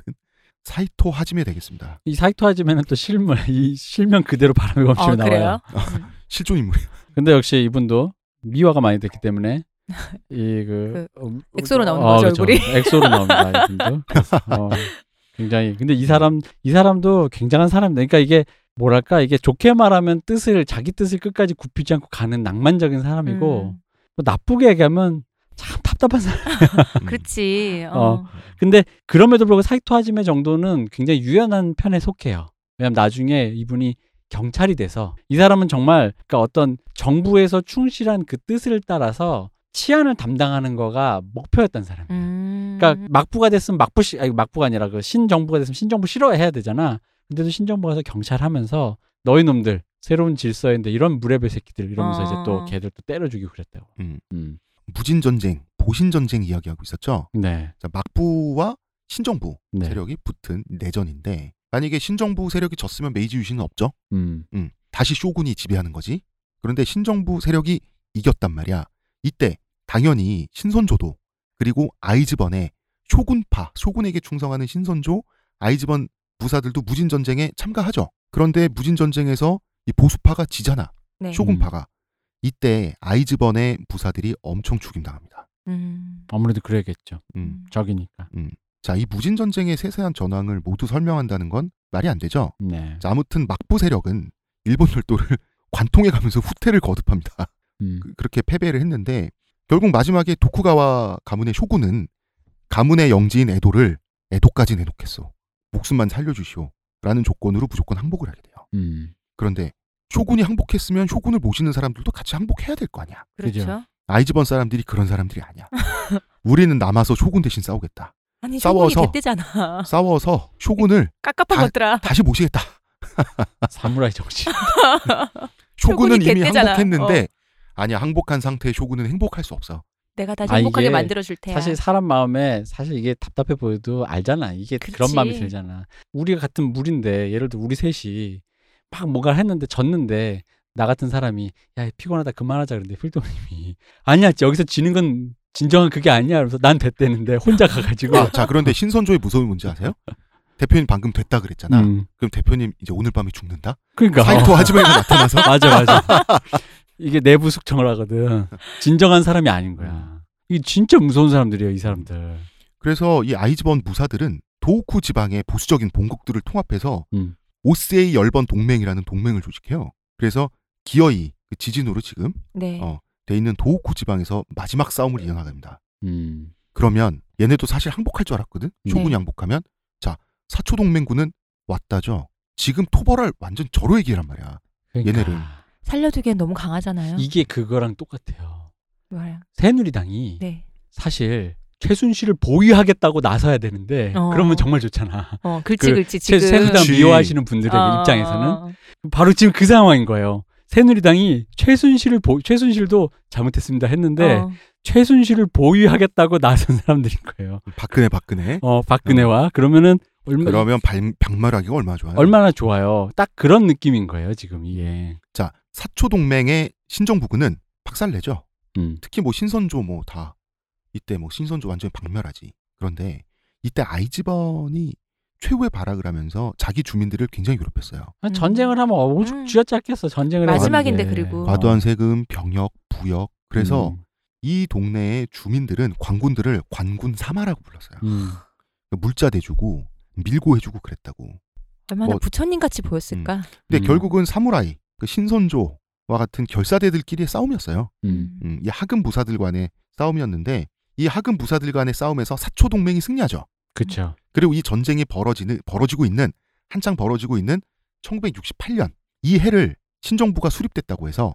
사이토 하지메 되겠습니다. 이 사이토 하지메는 또 실물, 이 실명 그대로 바람의 검심에 어, 나와요. 실존 인물이에요. 근데 역시 이분도 미화가 많이 됐기 때문에 이 그, 그 어, 엑소로 나오는 어, 거죠, 그렇죠. 얼굴이. 엑소로 나옵니다. 이분도 어, 굉장히. 근데 이 사람 이 사람도 굉장한 사람이다. 그러니까 이게 뭐랄까 이게 좋게 말하면 뜻을 자기 뜻을 끝까지 굽히지 않고 가는 낭만적인 사람이고 음. 뭐 나쁘게 얘기하면. 참 답답한 사람. 그렇지. 어. 어. 근데 그럼에도 불구하고 사이토 하지메 정도는 굉장히 유연한 편에 속해요. 왜냐면 나중에 이분이 경찰이 돼서 이 사람은 정말 그러니까 어떤 정부에서 충실한 그 뜻을 따라서 치안을 담당하는 거가 목표였던 사람이에요. 음... 그러니까 막부가 됐으면 막부 시 아니 막부가 아니라 그 신정부가 됐으면 신정부 싫어해야 되잖아. 근데도 신정부가서 경찰하면서 너희 놈들 새로운 질서인데 이런 무례배 새끼들 이러면서 어... 이제 또 걔들 또 때려 죽이고 그랬다고. 음. 음. 무진 전쟁, 보신 전쟁 이야기하고 있었죠. 네. 자, 막부와 신정부 네. 세력이 붙은 내전인데 만약에 신정부 세력이 졌으면 메이지 유신은 없죠. 음. 음. 다시 쇼군이 지배하는 거지. 그런데 신정부 세력이 이겼단 말이야. 이때 당연히 신선조도 그리고 아이즈번의 쇼군파, 쇼군에게 충성하는 신선조, 아이즈번 부사들도 무진 전쟁에 참가하죠. 그런데 무진 전쟁에서 이 보수파가 지잖아. 네. 쇼군파가. 이때 아이즈번의 부사들이 엄청 죽임당합니다. 음. 아무래도 그래야겠죠. 음. 적이니까. 음. 자, 이 무진 전쟁의 세세한 전황을 모두 설명한다는 건 말이 안 되죠. 네. 자, 아무튼 막부 세력은 일본 열도를 관통해가면서 후퇴를 거듭합니다. 음. 그, 그렇게 패배를 했는데 결국 마지막에 도쿠가와 가문의 쇼군은 가문의 영지인 에도를 에도까지 내놓겠소. 목숨만 살려주시오라는 조건으로 무조건 항복을 하게 돼요. 음. 그런데 쇼군이 항복했으면 쇼군을 모시는 사람들도 같이 항복해야 될 거 아니야. 그렇죠. 아이즈번 사람들이 그런 사람들이 아니야. 우리는 남아서 쇼군 대신 싸우겠다. 아니 싸워서, 쇼군이 됐대잖아. 싸워서 쇼군을 깝깝한 것들아. 다시 모시겠다. 사무라이 정신. 쇼군은 이미 됐대잖아. 항복했는데 어. 아니야 항복한 상태의 쇼군은 행복할 수 없어. 내가 다시 행복하게 아, 만들어줄 테야. 사실 사람 마음에 사실 이게 답답해 보여도 알잖아. 이게 그렇지. 그런 마음이 들잖아. 우리가 같은 물인데 예를 들어 우리 셋이 막 뭔가 했는데 졌는데 나 같은 사람이 야 피곤하다 그만하자 그런데 필도님이 아니야 여기서 지는 건 진정한 그게 아니야 그래서 난 됐대는데 혼자 가가지고 아, 자 그런데 신선조의 무서움이 뭔지 아세요? 대표님 방금 됐다 그랬잖아. 음. 그럼 대표님 이제 오늘 밤에 죽는다? 그러니까 사이토 하지메가 나타나서 맞아 맞아 이게 내부 숙청을 하거든. 진정한 사람이 아닌 거야. 이게 진짜 무서운 사람들이에요 이 사람들. 그래서 이 아이즈번 무사들은 도호쿠 지방의 보수적인 본국들을 통합해서 음. 오세이 열번 동맹이라는 동맹을 조직해요. 그래서 기어이 그 지진으로 지금 네. 어, 돼 있는 도호쿠 지방에서 마지막 싸움을 이어나가게 됩니다. 음. 그러면 얘네도 사실 항복할 줄 알았거든. 쇼군이 네. 항복하면 자 사초동맹군은 왔다죠. 지금 토벌할 완전 절호의 기회란 말이야. 그러니까. 얘네를 살려두기엔 너무 강하잖아요. 이게 그거랑 똑같아요. 뭐야? 새누리당이 네. 사실 최순실을 보위하겠다고 나서야 되는데 어. 그러면 정말 좋잖아. 어, 그렇지, 그 그렇지. 지금 새누리당 미워하시는 분들의 어. 입장에서는 바로 지금 그 상황인 거예요. 새누리당이 최순실을 보, 최순실도 잘못했습니다 했는데 어. 최순실을 보위하겠다고 나선 사람들인 거예요. 박근혜, 박근혜. 어, 박근혜와 어. 그러면은 얼마, 그러면 박말하기가 얼마나 좋아요? 얼마나 좋아요. 딱 그런 느낌인 거예요 지금 이게. 자 사초동맹의 신정부군은 박살내죠. 음. 특히 뭐 신선조 뭐 다. 이때 뭐 신선조 완전히 박멸하지. 그런데 이때 아이즈번이 최후의 발악을 하면서 자기 주민들을 굉장히 괴롭혔어요. 음. 전쟁을 하면 오죽 쥐어짰겠어. 전쟁을 마지막인데 하는데. 그리고 과도한 세금, 병역, 부역. 그래서 음. 이 동네의 주민들은 관군들을 관군 사마라고 불렀어요. 음. 물자 대주고 밀고 해주고 그랬다고. 얼마나 뭐, 부처님같이 보였을까. 음. 근데 음. 결국은 사무라이, 그 신선조와 같은 결사대들끼리의 싸움이었어요. 음. 음, 이 하급 부사들 간의 싸움이었는데 이 하급 부사들 간의 싸움에서 사초 동맹이 승리하죠. 그렇죠. 그리고 이 전쟁이 벌어지는 벌어지고 있는 한창 벌어지고 있는 천구백육십팔 년 이 해를 신정부가 수립됐다고 해서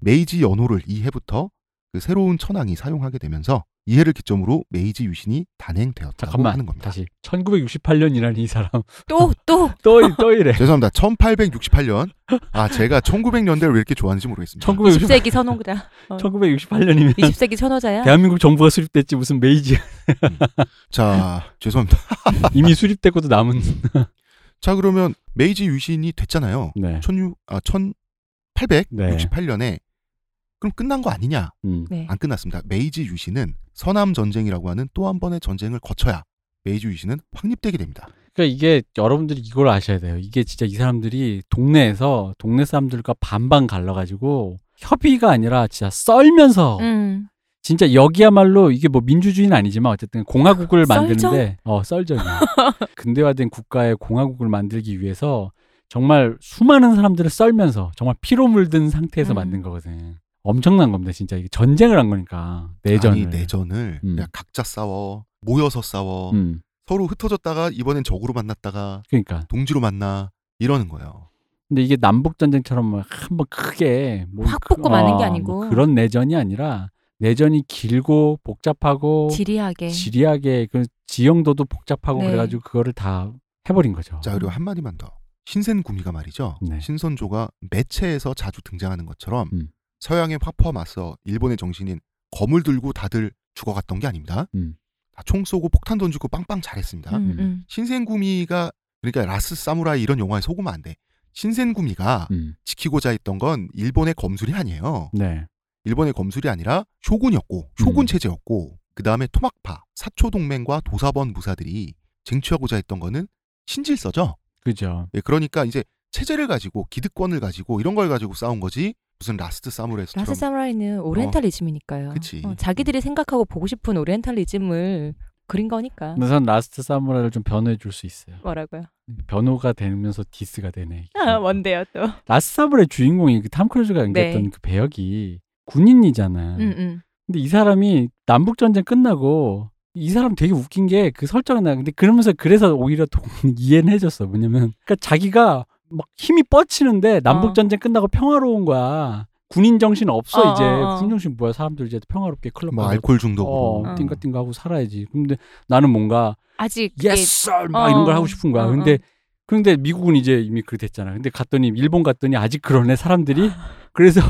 메이지 연호를 이 해부터 그 새로운 천황이 사용하게 되면서 이 해를 기점으로 메이지 유신이 단행되었다고 잠깐만, 하는 겁니다. 다시 천구백육십팔 년이라니 이 사람 또 또 또 또 이래. 죄송합니다. 천팔백육십팔 년. 아 제가 천구백 년대를 왜 이렇게 좋아하는지 모르겠습니다. 이십 세기 선호구다. 어. 천구백육십팔 년이면 이십 세기 선호자야. 대한민국 정부가 수립됐지 무슨 메이지. 자 죄송합니다. 이미 수립되고도 남은. 자 그러면 메이지 유신이 됐잖아요. 네. 천육 아 천팔백육십팔 년에 네. 그럼 끝난 거 아니냐? 음. 네. 안 끝났습니다. 메이지 유신은 서남전쟁이라고 하는 또 한 번의 전쟁을 거쳐야 메이지 유신은 확립되게 됩니다. 그러니까 이게 여러분들이 이걸 아셔야 돼요. 이게 진짜 이 사람들이 동네에서 동네 사람들과 반반 갈라가지고 협의가 아니라 진짜 썰면서 음. 진짜 여기야말로 이게 뭐 민주주의는 아니지만 어쨌든 공화국을 만드는데 썰전? 어 썰전이에요. 근대화된 국가의 공화국을 만들기 위해서 정말 수많은 사람들을 썰면서 정말 피로 물든 상태에서 음. 만든 거거든. 엄청난 겁니다, 진짜. 이게 전쟁을 한 거니까. 내전을. 아니, 내전을 음. 그냥 각자 싸워, 모여서 싸워, 음. 서로 흩어졌다가 이번엔 적으로 만났다가 그러니까. 동지로 만나 이러는 거예요. 근데 이게 남북전쟁처럼 한번 크게 뭐 확 붙고 그, 마는 어, 게 아니고 뭐 그런 내전이 아니라 내전이 길고 복잡하고 지리하게 지리하게 그 지형도도 복잡하고 네. 그래가지고 그거를 다 해버린 거죠. 자, 그리고 한마디만 더. 신센구미가 말이죠. 네. 신선조가 매체에서 자주 등장하는 것처럼 음. 서양의 화포와 맞서 일본의 정신인 검을 들고 다들 죽어갔던 게 아닙니다. 음. 다 총 쏘고 폭탄 던지고 빵빵 잘했습니다. 음, 음. 신센구미가 그러니까 라스 사무라이 이런 영화에 속으면 안 돼. 신센구미가 음. 지키고자 했던 건 일본의 검술이 아니에요. 네. 일본의 검술이 아니라 쇼군이었고 쇼군 음. 체제였고 그 다음에 토막파 사초동맹과 도사번 무사들이 쟁취하고자 했던 거는 신질서죠. 그죠. 예, 그러니까 이제 체제를 가지고 기득권을 가지고 이런 걸 가지고 싸운 거지. 무슨 라스트 사무라이처럼 라스트 사무라이는 오리엔탈리즘이니까요. 어, 어, 자기들이 생각하고 보고 싶은 오리엔탈리즘을 그린 거니까. 근데 전 라스트 사무라이를 좀 변호해 줄 수 있어요. 뭐라고요? 변호가 되면서 디스가 되네. 아, 뭔데요 또? 라스트 사무라이 주인공이 그 탐 크루즈가 연기했던 네. 그 배역이 군인이잖아. 음, 음. 근데 이 사람이 남북 전쟁 끝나고 이 사람 되게 웃긴 게 그 설정이 나. 근데 그러면서 그래서 오히려 동, 이해는 해줬어. 뭐냐면 그러니까 자기가 막 힘이 뻗치는데 남북전쟁 어. 끝나고 평화로운 거야. 군인 정신 없어 어, 이제. 어. 군인 정신 뭐야. 사람들 이제 평화롭게 클럽 뭐 알코올 중독으로 어, 어. 띵가띵가 하고 살아야지. 근데 나는 뭔가 아직 예스 예. 막 어. 이런 걸 하고 싶은 거야. 어, 근데 어. 근데 미국은 이제 이미 그렇게 됐잖아. 근데 갔더니 일본 갔더니 아직 그러네 사람들이. 그래서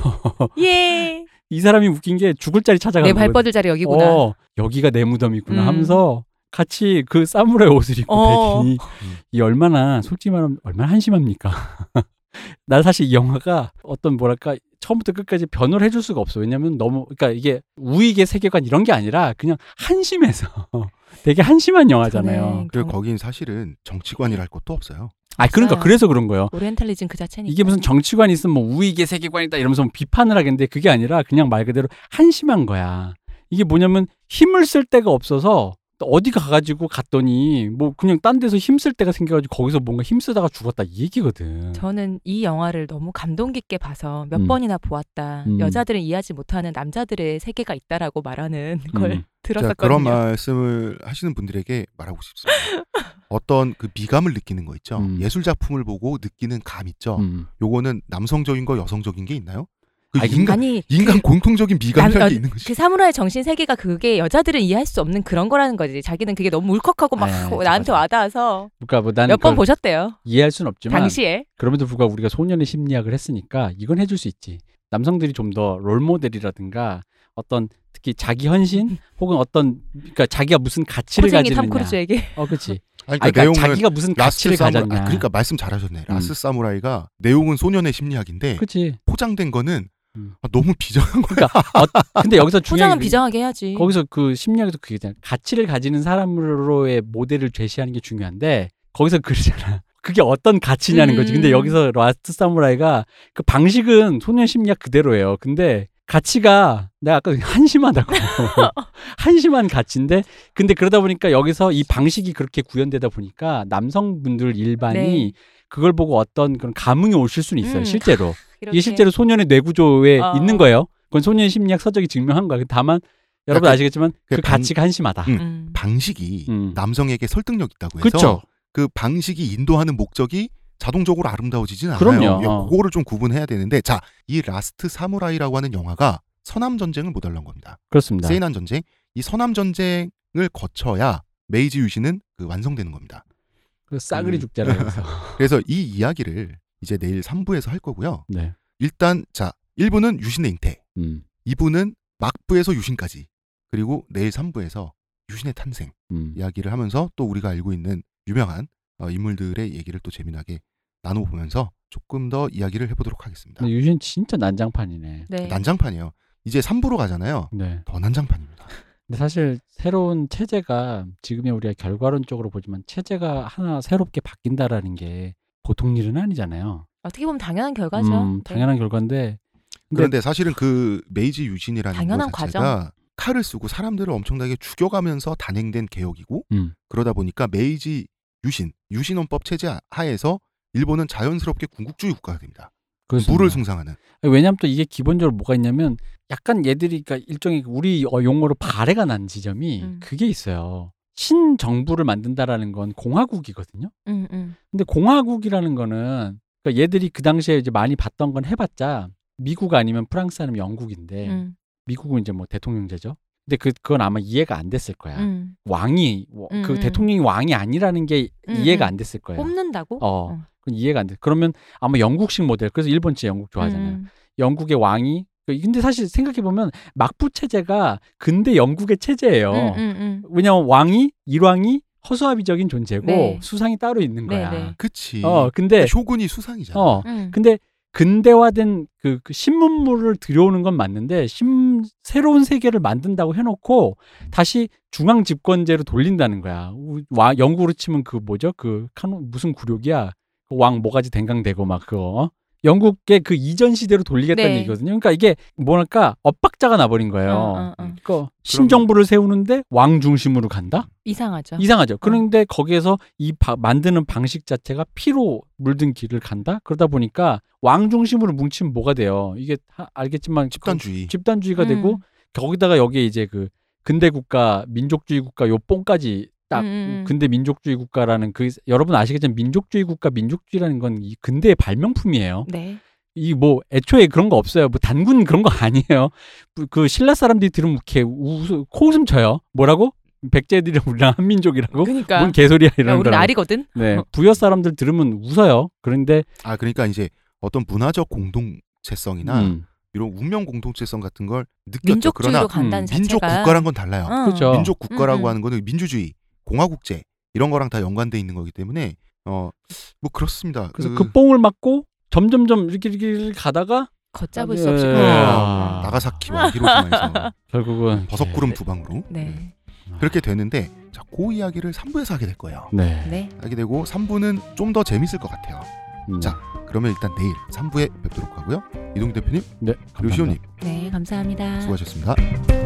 예. 이 사람이 웃긴 게 죽을 자리 찾아가는 거야. 내 발 뻗을 자리 여기구나. 어, 여기가 내 무덤이구나 음. 하면서 같이 그 사무라이 옷을 입고 배기니 이 얼마나 솔직히 말하면 얼마나 한심합니까? 난 사실 이 영화가 어떤 뭐랄까 처음부터 끝까지 변호를 해줄 수가 없어. 왜냐면 너무 그러니까 이게 우익의 세계관 이런 게 아니라 그냥 한심해서 되게 한심한 영화잖아요. 그리고 거긴 사실은 정치관이랄 것도 없어요. 아 그러니까 그래서 그런 거예요. 오리엔탈리즘 그 자체니까. 이게 무슨 정치관이 있으면 뭐 우익의 세계관이다 이러면서 뭐 비판을 하겠는데 그게 아니라 그냥 말 그대로 한심한 거야. 이게 뭐냐면 힘을 쓸 데가 없어서 어디 가가지고 갔더니 뭐 그냥 딴 데서 힘쓸 데가 생겨가지고 거기서 뭔가 힘쓰다가 죽었다 이 얘기거든. 저는 이 영화를 너무 감동 깊게 봐서 몇 음. 번이나 보았다. 음. 여자들은 이해하지 못하는 남자들의 세계가 있다라고 말하는 음. 걸 들었었거든요. 그런 말씀을 하시는 분들에게 말하고 싶습니다. 어떤 그 미감을 느끼는 거 있죠. 음. 예술 작품을 보고 느끼는 감 있죠. 음. 요거는 남성적인 거 여성적인 게 있나요? 아니, 인간, 아니 인간 그, 공통적인 미감이라는 게 있는 거지. 그 사무라이 정신 세계가 그게 여자들은 이해할 수 없는 그런 거라는 거지. 자기는 그게 너무 울컥하고 막 아, 나한테 맞아. 와닿아서 그러니까 뭐 몇 번 보셨대요. 이해할 수는 없지만 당시에 그럼에도 불구하고 우리가 소년의 심리학을 했으니까 이건 해줄 수 있지. 남성들이 좀 더 롤모델이라든가 어떤 특히 자기 헌신 혹은 어떤 그러니까 자기가 무슨 가치를 가지느냐. 탐 크루즈에게. 어, 그렇지. 아니, 그러니까, 아니, 그러니까 자기가 무슨 가치를 사무라... 가졌냐. 아, 그러니까 말씀 잘하셨네. 음. 라스 사무라이가 내용은 소년의 심리학인데 그치. 포장된 거는 아, 너무 비정한 거야. 그러니까, 어, 근데 여기서 중요한 포장은 비정하게 해야지. 거기서 그 심리학에서 그게 있잖아. 가치를 가지는 사람으로의 모델을 제시하는 게 중요한데 거기서 그러잖아. 그게 어떤 가치냐는 음. 거지. 근데 여기서 라스트 사무라이가 그 방식은 소년 심리학 그대로예요. 근데 가치가 내가 아까 한심하다고 한심한 가치인데 근데 그러다 보니까 여기서 이 방식이 그렇게 구현되다 보니까 남성분들 일반이 네. 그걸 보고 어떤 그런 감흥이 오실 수는 있어요. 음. 실제로. 이게 실제로 소년의 뇌구조에 어. 있는 거예요. 그건 소년 심리학 서적이 증명한 거야. 다만 여러분 아시겠지만 그, 그 방, 가치가 한심하다. 음, 음. 방식이 음. 남성에게 설득력 있다고 해서 그쵸? 그 방식이 인도하는 목적이 자동적으로 아름다워지진 않아요. 어. 그거를 좀 구분해야 되는데 자, 이 라스트 사무라이라고 하는 영화가 서남전쟁을 모델로 한 겁니다. 그렇습니다. 세이난 전쟁. 이 서남전쟁을 거쳐야 메이지 유신은 그 완성되는 겁니다. 그 싸그리 음. 죽잖아요. 그래서. 그래서 이 이야기를 이제 내일 삼 부에서 할 거고요. 네. 일단 자 일 부는 유신의 잉태, 음. 이 부는 막부에서 유신까지, 그리고 내일 삼 부에서 유신의 탄생 음. 이야기를 하면서 또 우리가 알고 있는 유명한 어, 인물들의 얘기를 또 재미나게 나눠보면서 조금 더 이야기를 해보도록 하겠습니다. 유신 진짜 난장판이네. 네. 난장판이에요. 이제 삼 부로 가잖아요. 네. 더 난장판입니다. 근데 사실 새로운 체제가 지금의 우리가 결과론적으로 보지만 체제가 하나 새롭게 바뀐다라는 게 보통 일은 아니잖아요. 어떻게 보면 당연한 결과죠. 음, 당연한 네. 결과인데 그런데 사실은 그 메이지 유신이라는 당연한 것 자체가 과정. 칼을 쓰고 사람들을 엄청나게 죽여가면서 단행된 개혁이고 음. 그러다 보니까 메이지 유신, 유신헌법 체제 하에서 일본은 자연스럽게 군국주의 국가가 됩니다. 그렇습니다. 물을 숭상하는. 왜냐하면 또 이게 기본적으로 뭐가 있냐면 약간 얘들이 그러니까 일종의 우리 용어로 발해가 난 지점이 음. 그게 있어요. 신정부를 만든다라는 건 공화국이거든요. 음, 음. 근데 공화국이라는 거는 그러니까 얘들이 그 당시에 이제 많이 봤던 건 해봤자 미국 아니면 프랑스 아니면 영국인데 음. 미국은 이제 뭐 대통령제죠. 근데 그, 그건 아마 이해가 안 됐을 거야. 음. 왕이 음, 그 음. 대통령이 왕이 아니라는 게 음, 이해가 안 됐을 거야. 뽑는다고? 어, 어. 이해가 안 돼. 그러면 아마 영국식 모델. 그래서 일본 진짜 영국 좋아하잖아요. 음. 영국의 왕이 근데 사실 생각해보면 막부 체제가 근대 영국의 체제예요. 음, 음, 음. 왜냐하면 왕이, 일왕이 허수아비적인 존재고 네. 수상이 따로 있는 거야. 네, 네. 그치. 어, 근데 쇼군이 수상이잖아. 어, 음. 근데 근대화된 그, 그 신문물을 들여오는 건 맞는데 심, 새로운 세계를 만든다고 해놓고 다시 중앙 집권제로 돌린다는 거야. 와, 영국으로 치면 그 뭐죠? 그 카노, 무슨 굴욕이야? 그 왕 모가지 댕강대고 막 그거. 영국의 그 이전 시대로 돌리겠다는 네. 얘기거든요. 그러니까 이게 뭐랄까 엇박자가 나버린 거예요. 어, 어, 어. 그러니까 신정부를 세우는데 왕 중심으로 간다? 이상하죠. 이상하죠. 그런데 어. 거기에서 이 바, 만드는 방식 자체가 피로 물든 길을 간다? 그러다 보니까 왕 중심으로 뭉치면 뭐가 돼요? 이게 하, 알겠지만 집단주의. 그, 집단주의가 음. 되고 거기다가 여기에 이제 그 근대 국가, 민족주의 국가 요 뽕까지 딱 음. 근대 민족주의 국가라는 그 여러분 아시겠지만 민족주의 국가 민족주의라는 건 이 근대의 발명품이에요. 네. 이 뭐 애초에 그런 거 없어요. 뭐 단군 그런 거 아니에요. 그 신라 사람들이 들으면 이렇게 웃음, 코웃음 쳐요. 뭐라고? 백제들이랑 우리랑 한민족이라고? 그러니까. 뭔 개소리야 이런 거. 우리 아리거든. 네. 부여 사람들 들으면 웃어요. 그런데 아 그러니까 이제 어떤 문화적 공동체성이나 음. 이런 운명 공동체성 같은 걸 느꼈죠. 그러나 음. 민족 국가란 건 달라요. 어. 그렇죠. 민족 국가라고 음. 하는 거는 민주주의. 공화국제 이런 거랑 다 연관돼 있는 거기 때문에 어 뭐 그렇습니다. 그래서 그 뽕을 맞고 점점점 이렇게, 이렇게 가다가 걷잡을 수 없이 예. 아, 나가사키와 히로시마에서 결국은 버섯구름 두 방으로 네. 그렇게 되는데 자, 그 이야기를 삼 부에서 하게 될 거예요. 네. 네. 하게 되고 삼 부는 좀 더 재밌을 것 같아요. 음. 자, 그러면 일단 내일 삼 부에 뵙도록 하고요. 이동규 대표님, 네, 감사합니다. 류시호님, 네, 감사합니다. 수고하셨습니다.